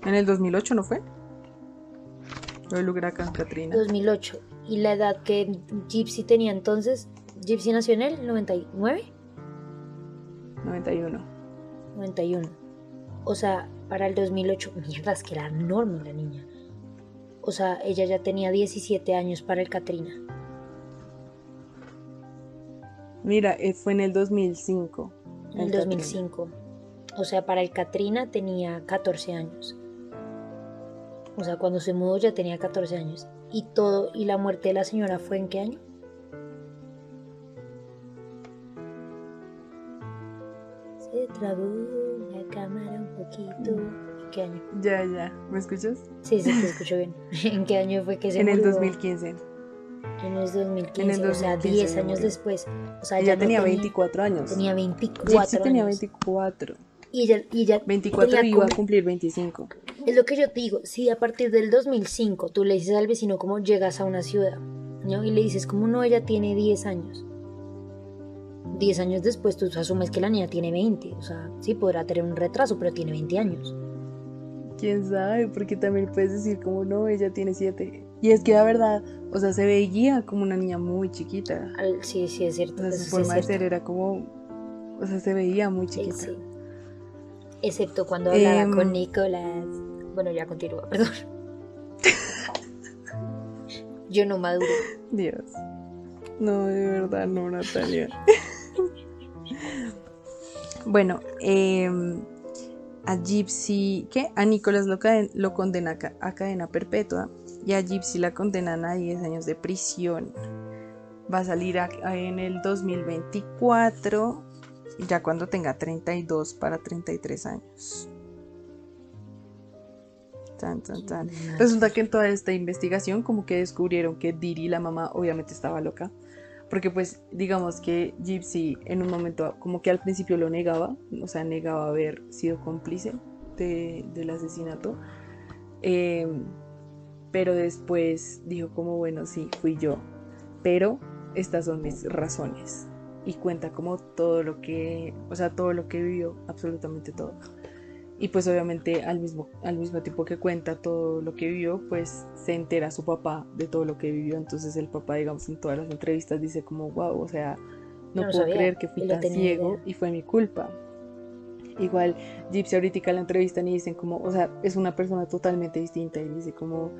¿En el dos mil ocho no fue? Lo del huracán Katrina. dos mil ocho. ¿Y la edad que Gypsy tenía entonces? ¿Gypsy nació en el noventa y nueve? noventa y uno. noventa y uno. O sea, para el dos mil ocho, mierdas, que era enorme la niña. O sea, ella ya tenía diecisiete años para el Katrina. Mira, fue en el dos mil cinco. En el dos mil cinco. O sea, para el Katrina tenía catorce años. O sea, cuando se mudó ya tenía catorce años. Y todo, y la muerte de la señora fue ¿en qué año? Se trabó. Cámara un poquito. ¿En qué año? Ya, ya. ¿Me escuchas? Sí, sí, te escucho bien. ¿En qué año fue que se en murió? En el dos mil quince. En el dos mil quince, en el dos mil quince, o sea, diez años después. O sea, ella ya tenía, no tenía veinticuatro años. Tenía veinticuatro años. Sí, tenía veinticuatro. Y ya, y ya veinticuatro y iba a cumplir veinticinco. Es lo que yo te digo. Si a partir del dos mil cinco tú le dices al vecino cómo llegas a una ciudad, ¿no? Y le dices, ¿cómo no? Ella tiene diez años. diez años después tú asumes que la niña tiene veinte, o sea, sí podrá tener un retraso, pero tiene veinte años. ¿Quién sabe? Porque también puedes decir como no, ella tiene siete. Y es que la verdad, o sea, se veía como una niña muy chiquita. Sí, sí, es cierto. O sea, su forma sí de ser era como, o sea, se veía muy chiquita. Sí, sí. Excepto cuando hablaba um... con Nicolás. Bueno, ya continúa, perdón. Yo no maduro. Dios. No, de verdad, no, Natalia. Bueno, eh, a Gypsy, ¿qué? A Nicolás lo, caden, lo condena a cadena perpetua y a Gypsy la condenan a diez años de prisión. Va a salir a, a, en el dos mil veinticuatro, ya cuando tenga treinta y dos para treinta y tres años. Tan, tan, tan. Resulta que en toda esta investigación como que descubrieron que Diri, la mamá, obviamente estaba loca. Porque pues digamos que Gypsy en un momento como que al principio lo negaba, o sea, negaba haber sido cómplice de, del asesinato, eh, pero después dijo como bueno, sí, fui yo, pero estas son mis razones. Y cuenta como todo lo que, o sea, todo lo que vivió, absolutamente todo. Y pues obviamente al mismo, al mismo tiempo que cuenta todo lo que vivió, pues se entera su papá de todo lo que vivió. Entonces el papá, digamos, en todas las entrevistas dice como, wow, o sea, no, no puedo creer que fui tan ciego y fue mi culpa. Igual Gypsy ahorita la entrevistan y dicen como, o sea, es una persona totalmente distinta. Y dice como,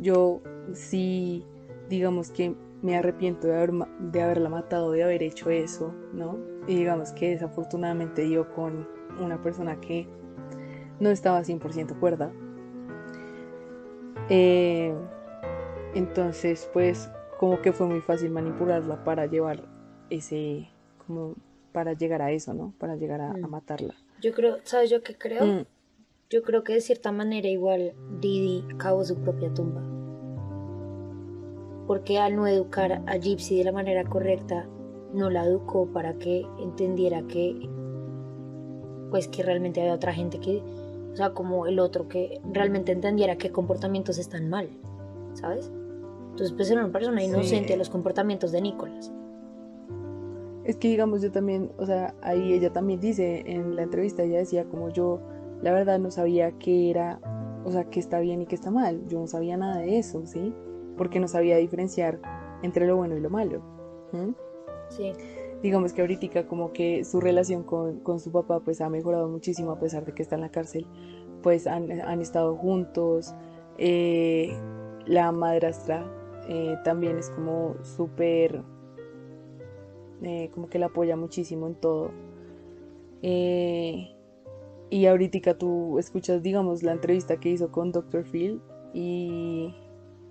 yo sí, digamos que me arrepiento de, haber, de haberla matado, de haber hecho eso, ¿no? Y digamos que desafortunadamente dio con una persona que no estaba cien por ciento cuerda. Eh, entonces, pues, como que fue muy fácil manipularla para llevar ese, como para llegar a eso, ¿no? Para llegar a, mm. a matarla. Yo creo, ¿sabes yo qué creo? Mm. Yo creo que de cierta manera igual Didi cavó su propia tumba. Porque al no educar a Gypsy de la manera correcta, no la educó para que entendiera que, pues, que realmente había otra gente que, o sea, como el otro, que realmente entendiera qué comportamientos están mal, ¿sabes? Entonces, pues era una persona inocente sí. a los comportamientos de Nicolás. Es que, digamos, yo también, o sea, ahí ella también dice en la entrevista, ella decía como yo, la verdad, no sabía qué era, o sea, qué está bien y qué está mal. Yo no sabía nada de eso, ¿sí? Porque no sabía diferenciar entre lo bueno y lo malo. ¿Mm? Sí. Digamos que ahorita como que su relación con, con su papá pues ha mejorado muchísimo a pesar de que está en la cárcel, pues han, han estado juntos, eh, la madrastra eh, también es como súper, eh, como que la apoya muchísimo en todo. Eh, y ahorita tú escuchas digamos la entrevista que hizo con doctor Phil y,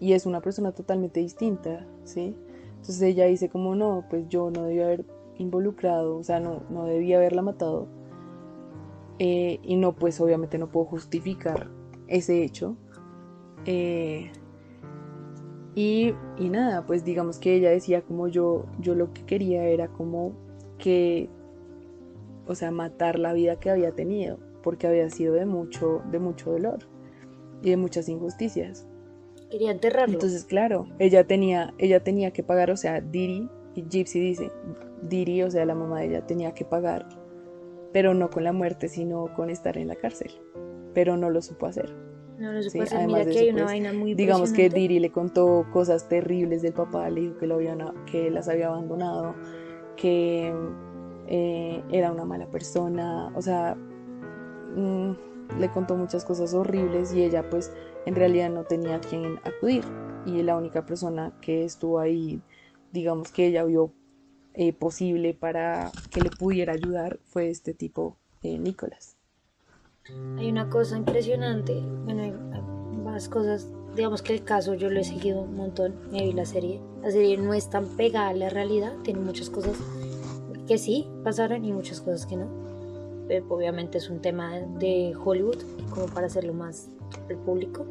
y es una persona totalmente distinta, ¿sí? Entonces ella dice como no, pues yo no debía haber involucrado, o sea, no, no debía haberla matado. Eh, y no, pues obviamente no puedo justificar ese hecho. Eh, y, y nada, pues digamos que ella decía como yo, yo lo que quería era como que, o sea, matar la vida que había tenido, porque había sido de mucho, de mucho dolor y de muchas injusticias. Quería enterrarlo. Entonces, claro, ella tenía, ella tenía que pagar, o sea, Diri, y Gypsy dice, Diri, o sea, la mamá de ella tenía que pagar, pero no con la muerte, sino con estar en la cárcel, pero no lo supo hacer. No lo supo sí, hacer, además mira de que eso, hay una pues, vaina muy digamos que Diri le contó cosas terribles del papá, le dijo que, lo había, que las había abandonado, que eh, era una mala persona, o sea, mmm, le contó muchas cosas horribles y ella pues en realidad no tenía a quien acudir y la única persona que estuvo ahí, digamos que ella vio eh, posible para que le pudiera ayudar fue este tipo, eh, Nicolás. Hay una cosa impresionante, bueno, hay más cosas, digamos que el caso yo lo he seguido un montón, me vi la serie, la serie no es tan pegada a la realidad, tiene muchas cosas que sí pasaron y muchas cosas que no, pero obviamente es un tema de Hollywood como para hacerlo más al público,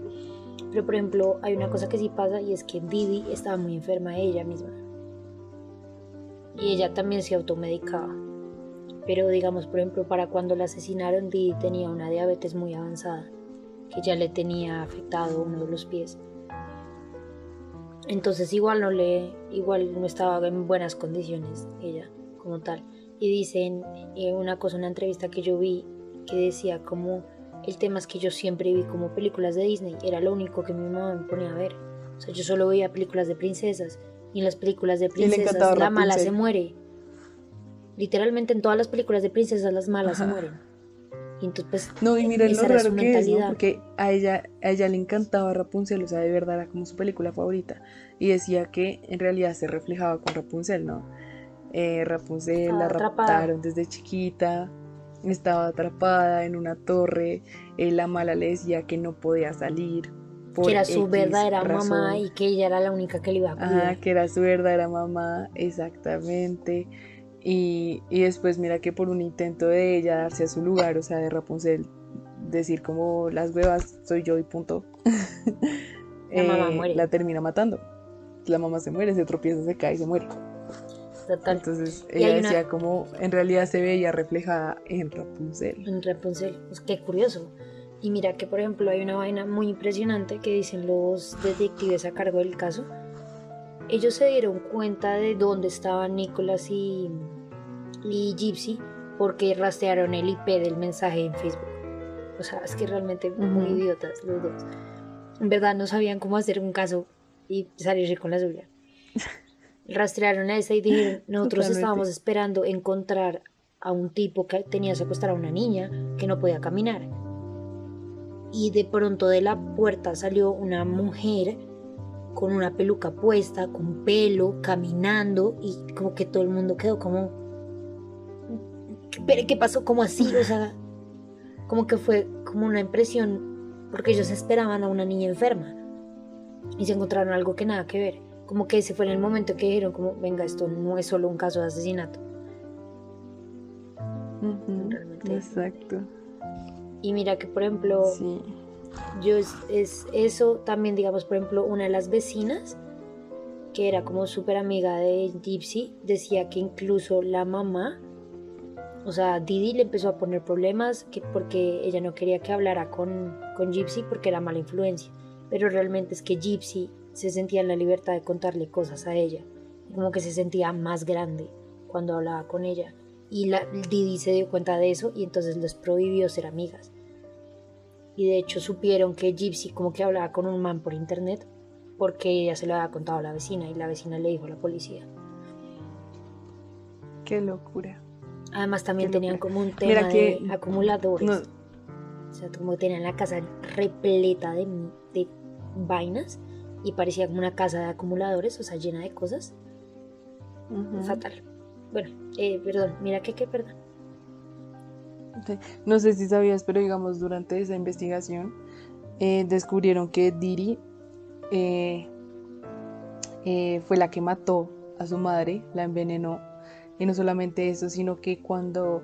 pero por ejemplo hay una cosa que sí pasa y es que Didi estaba muy enferma ella misma y ella también se automedicaba, pero digamos por ejemplo para cuando la asesinaron Didi tenía una diabetes muy avanzada que ya le tenía afectado uno de los pies, entonces igual no le igual no estaba en buenas condiciones ella como tal, y dicen eh, una cosa, una entrevista que yo vi que decía como el tema es que yo siempre vi como películas de Disney, era lo único que mi mamá me ponía a ver, o sea yo solo veía películas de princesas y en las películas de princesas la Rapunzel. Mala se muere, literalmente en todas las películas de princesas las malas, ajá, se mueren y entonces pues no, y miren lo raro que es, ¿no? Porque a ella, a ella le encantaba Rapunzel, o sea de verdad era como su película favorita y decía que en realidad se reflejaba con Rapunzel, ¿no? Eh, Rapunzel la raptaron desde chiquita, estaba atrapada en una torre, eh, la mala le decía que no podía salir por que era su X verdadera razón. Mamá y que ella era la única que le iba a cuidar, ah, que era su verdadera mamá, exactamente, y, y después mira que por un intento de ella darse a su lugar, o sea de Rapunzel decir como las huevas soy yo y punto, la, eh, mamá muere. La termina matando, la mamá se muere, se tropieza, se cae y se muere. Total. Entonces ella una... decía como en realidad se veía reflejada en Rapunzel. En Rapunzel, pues qué curioso. Y mira que por ejemplo hay una vaina muy impresionante que dicen los detectives a cargo del caso. Ellos se dieron cuenta de dónde estaban Nicolás y, y Gypsy porque rastrearon el I P del mensaje en Facebook. O sea, es que realmente muy uh-huh. idiotas los dos. En verdad no sabían cómo hacer un caso y salirse con la suya. Rastrearon a esa y dijeron, nosotros totalmente. Estábamos esperando encontrar a un tipo que tenía secuestrada a una niña que no podía caminar. Y de pronto de la puerta salió una mujer con una peluca puesta, con pelo, caminando, y como que todo el mundo quedó como... ¿Qué pasó? ¿Cómo así? O sea, como que fue como una impresión, porque ellos esperaban a una niña enferma y se encontraron algo que nada que ver. Como que ese fue en el momento que dijeron como, venga, esto no es solo un caso de asesinato. Uh-huh, realmente. Exacto. Y mira que, por ejemplo, sí. yo es, es eso también, digamos, por ejemplo, una de las vecinas, que era como súper amiga de Gypsy, decía que incluso la mamá, o sea, Didi le empezó a poner problemas que porque ella no quería que hablara con, con Gypsy porque era mala influencia. Pero realmente es que Gypsy se sentía en la libertad de contarle cosas a ella, como que se sentía más grande cuando hablaba con ella y la, Didi se dio cuenta de eso y entonces les prohibió ser amigas y de hecho supieron que Gypsy como que hablaba con un man por internet porque ella se lo había contado a la vecina y la vecina le dijo a la policía. Qué locura. Además también tenían como un tema que... de acumuladores, no. O sea como tenían la casa repleta de, de vainas y parecía como una casa de acumuladores, o sea, llena de cosas. Uh-huh. Fatal. Bueno, eh, perdón, mira que qué, perdón. Okay. No sé si sabías, pero digamos, durante esa investigación eh, descubrieron que Diri eh, eh, fue la que mató a su madre, la envenenó. Y no solamente eso, sino que cuando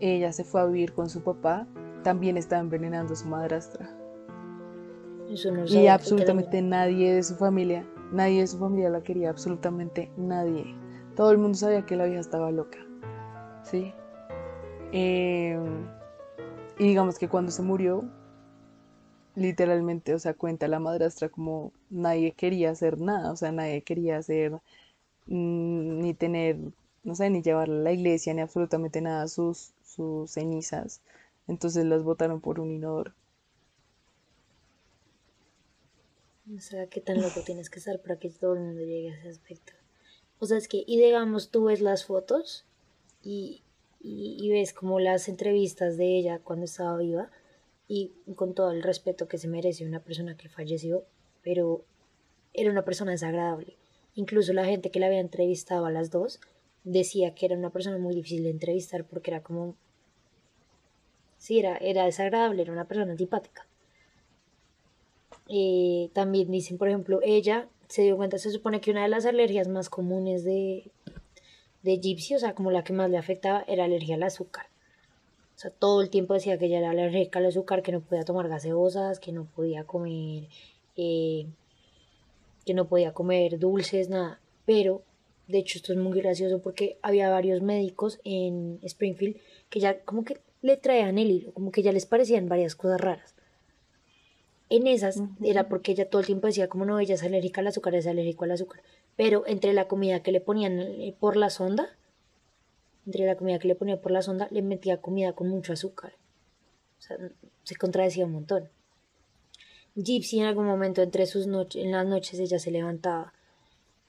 ella se fue a vivir con su papá, también estaba envenenando a su madrastra. Eso no y absolutamente nadie de su familia, nadie de su familia la quería, absolutamente nadie. Todo el mundo sabía que la vieja estaba loca, ¿sí? Eh, y digamos que cuando se murió, literalmente, o sea, cuenta la madrastra como nadie quería hacer nada, o sea, nadie quería hacer mmm, ni tener, no sé, ni llevarla a la iglesia, ni absolutamente nada, sus, sus cenizas. Entonces las botaron por un inodoro. O sea, qué tan loco tienes que estar para que todo el mundo llegue a ese aspecto. O sea, es que, y digamos, tú ves las fotos y, y, y ves como las entrevistas de ella cuando estaba viva, y con todo el respeto que se merece una persona que falleció, pero era una persona desagradable. Incluso la gente que la había entrevistado a las dos decía que era una persona muy difícil de entrevistar porque era como... Sí, era, era desagradable, era una persona antipática. Eh, también dicen, por ejemplo, ella se dio cuenta, se supone que una de las alergias más comunes de, de Gypsy, o sea, como la que más le afectaba, era alergia al azúcar. O sea, todo el tiempo decía que ella era alérgica al azúcar, que no podía tomar gaseosas, que no podía comer, eh, que no podía comer dulces, nada. Pero, de hecho, esto es muy gracioso porque había varios médicos en Springfield que ya como que le traían el hilo, como que ya les parecían varias cosas raras. En esas uh-huh. era porque ella todo el tiempo decía como no, ella es alérgica al azúcar, es alérgica al azúcar. Pero entre la comida que le ponían por la sonda, entre la comida que le ponía por la sonda, le metía comida con mucho azúcar. O sea, se contradecía un montón. Gypsy en algún momento entre sus noches, en las noches ella se levantaba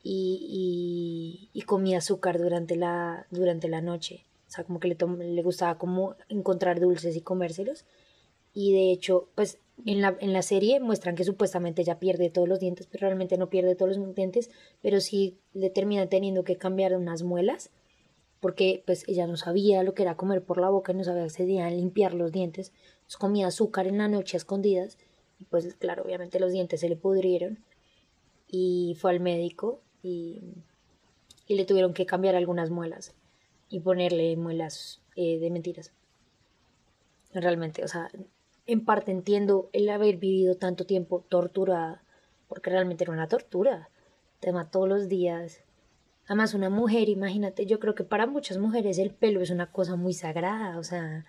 y, y, y comía azúcar durante la, durante la noche. O sea, como que le, to- le gustaba como encontrar dulces y comérselos. Y de hecho, pues en la, en la serie muestran que supuestamente ella pierde todos los dientes, pero realmente no pierde todos los dientes, pero sí le termina teniendo que cambiar unas muelas, porque pues ella no sabía lo que era comer por la boca, no sabía que se debían limpiar los dientes. Entonces comía azúcar en la noche a escondidas, y pues claro, obviamente los dientes se le pudrieron, y fue al médico, y, y le tuvieron que cambiar algunas muelas, y ponerle muelas eh, de mentiras. Realmente, o sea, en parte entiendo el haber vivido tanto tiempo torturada, porque realmente era una tortura, te mató todos los días. Además, una mujer, imagínate, yo creo que para muchas mujeres el pelo es una cosa muy sagrada, o sea,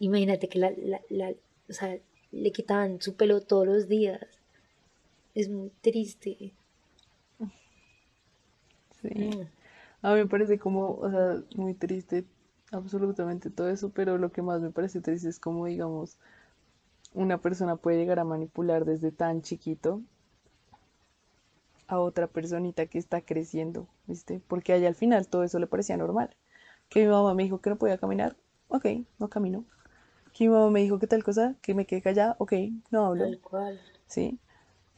imagínate que la, la, la, o sea, le quitaban su pelo todos los días, es muy triste. Sí, a mí me parece como, o sea, muy triste absolutamente todo eso, pero lo que más me parece triste es como, digamos, una persona puede llegar a manipular desde tan chiquito a otra personita que está creciendo, ¿viste? Porque allá al final todo eso le parecía normal. Que mi mamá me dijo que no podía caminar, ok, no camino. Que mi mamá me dijo que tal cosa, que me quedé callada, ok, no hablo. Tal cual. Sí.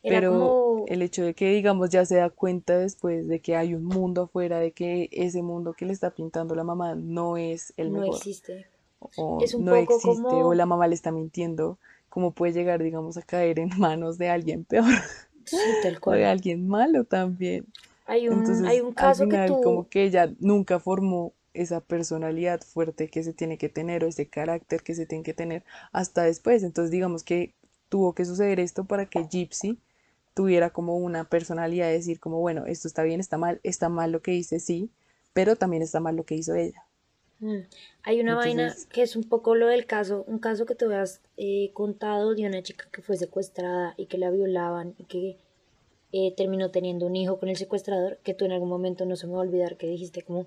Era pero como... el hecho de que, digamos, ya se da cuenta después de que hay un mundo afuera, de que ese mundo que le está pintando la mamá no es el mejor. No existe. O es un no poco existe, como... o la mamá le está mintiendo. ¿Cómo puede llegar, digamos, a caer en manos de alguien peor? Sí, tal cual. O de alguien malo también. Hay un, Entonces, hay un caso al final, que tú... como que ella nunca formó esa personalidad fuerte que se tiene que tener, o ese carácter que se tiene que tener hasta después. Entonces, digamos que tuvo que suceder esto para que Gypsy tuviera como una personalidad de decir como, bueno, esto está bien, está mal, está mal lo que hice, sí, pero también está mal lo que hizo ella. Mm. Hay una Entonces... vaina que es un poco lo del caso, un caso que te habías eh, contado de una chica que fue secuestrada y que la violaban y que eh, terminó teniendo un hijo con el secuestrador, que tú en algún momento no se me va a olvidar que dijiste como, o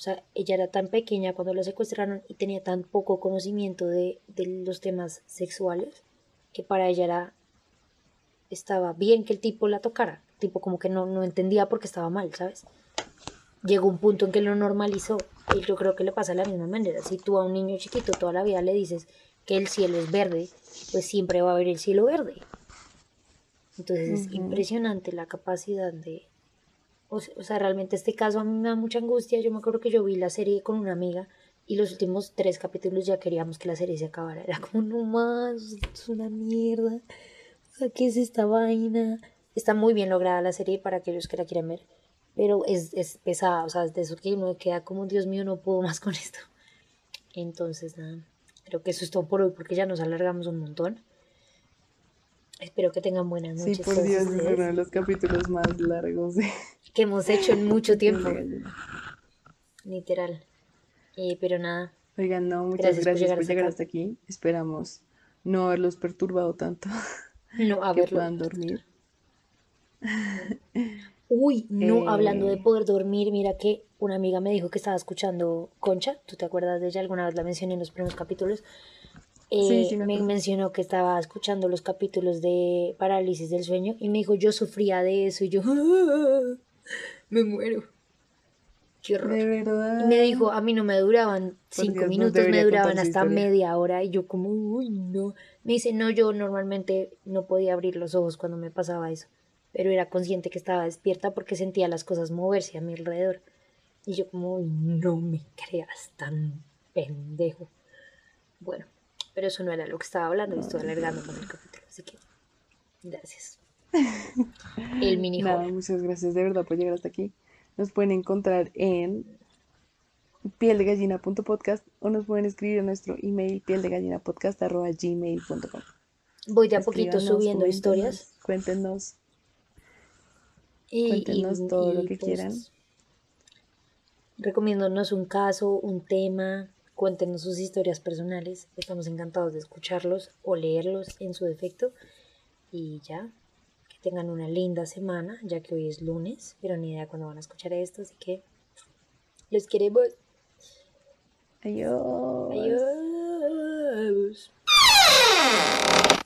sea, ella era tan pequeña cuando la secuestraron y tenía tan poco conocimiento de, de los temas sexuales que para ella era... estaba bien que el tipo la tocara, tipo como que no, no entendía por qué estaba mal, ¿sabes? Llegó un punto en que lo normalizó, y yo creo que le pasa de la misma manera. Si tú a un niño chiquito toda la vida le dices que el cielo es verde, pues siempre va a haber el cielo verde. Entonces uh-huh. es impresionante la capacidad de... O sea, realmente este caso a mí me da mucha angustia. Yo me acuerdo que yo vi la serie con una amiga y los últimos tres capítulos ya queríamos que la serie se acabara. Era como, no más, es una mierda... O sea, ¿qué es esta vaina? Está muy bien lograda la serie para aquellos que la quieran ver, pero es, es pesada, o sea, de eso que uno queda como, Dios mío, no puedo más con esto. Entonces, nada, creo que eso es todo por hoy, porque ya nos alargamos un montón. Espero que tengan buenas noches. Sí, por Dios, es uno de los capítulos más largos de... que hemos hecho en mucho tiempo. Literal. Eh, pero nada. Oigan, no, muchas gracias, gracias por llegar, por llegar hasta aquí. Esperamos no haberlos perturbado tanto. No, a ver. Que puedan dormir. Uy, no, eh... hablando de poder dormir, mira que una amiga me dijo que estaba escuchando Concha. ¿Tú te acuerdas de ella? Alguna vez la mencioné en los primeros capítulos. Eh, sí, sí, me, me mencionó que estaba escuchando los capítulos de Parálisis del Sueño y me dijo, yo sufría de eso, y yo ¡ah! Me muero, qué horror, de verdad. Y me dijo, a mí no me duraban cinco Dios, minutos, me duraban hasta historia. media hora, y yo como, uy, no. Me dice, no, yo normalmente no podía abrir los ojos cuando me pasaba eso, pero era consciente que estaba despierta porque sentía las cosas moverse a mi alrededor, y yo como, uy, no me creas tan pendejo. Bueno, pero eso no era lo que estaba hablando, no, estuve alargando con el capítulo, así que gracias. El mini Nada, muchas gracias de verdad por llegar hasta aquí. Nos pueden encontrar en pieldegallina punto podcast o nos pueden escribir a nuestro email pieldegallina podcast arroba gmail punto com. Voy de a poquito subiendo historias. Cuéntenos. Y, cuéntenos y, todo y, lo que pues, quieran. Recomiéndonos un caso, un tema. Cuéntenos sus historias personales, estamos encantados de escucharlos o leerlos en su defecto. Y ya, que tengan una linda semana, ya que hoy es lunes, pero ni idea cuándo van a escuchar esto, así que los queremos. Adiós. Adiós.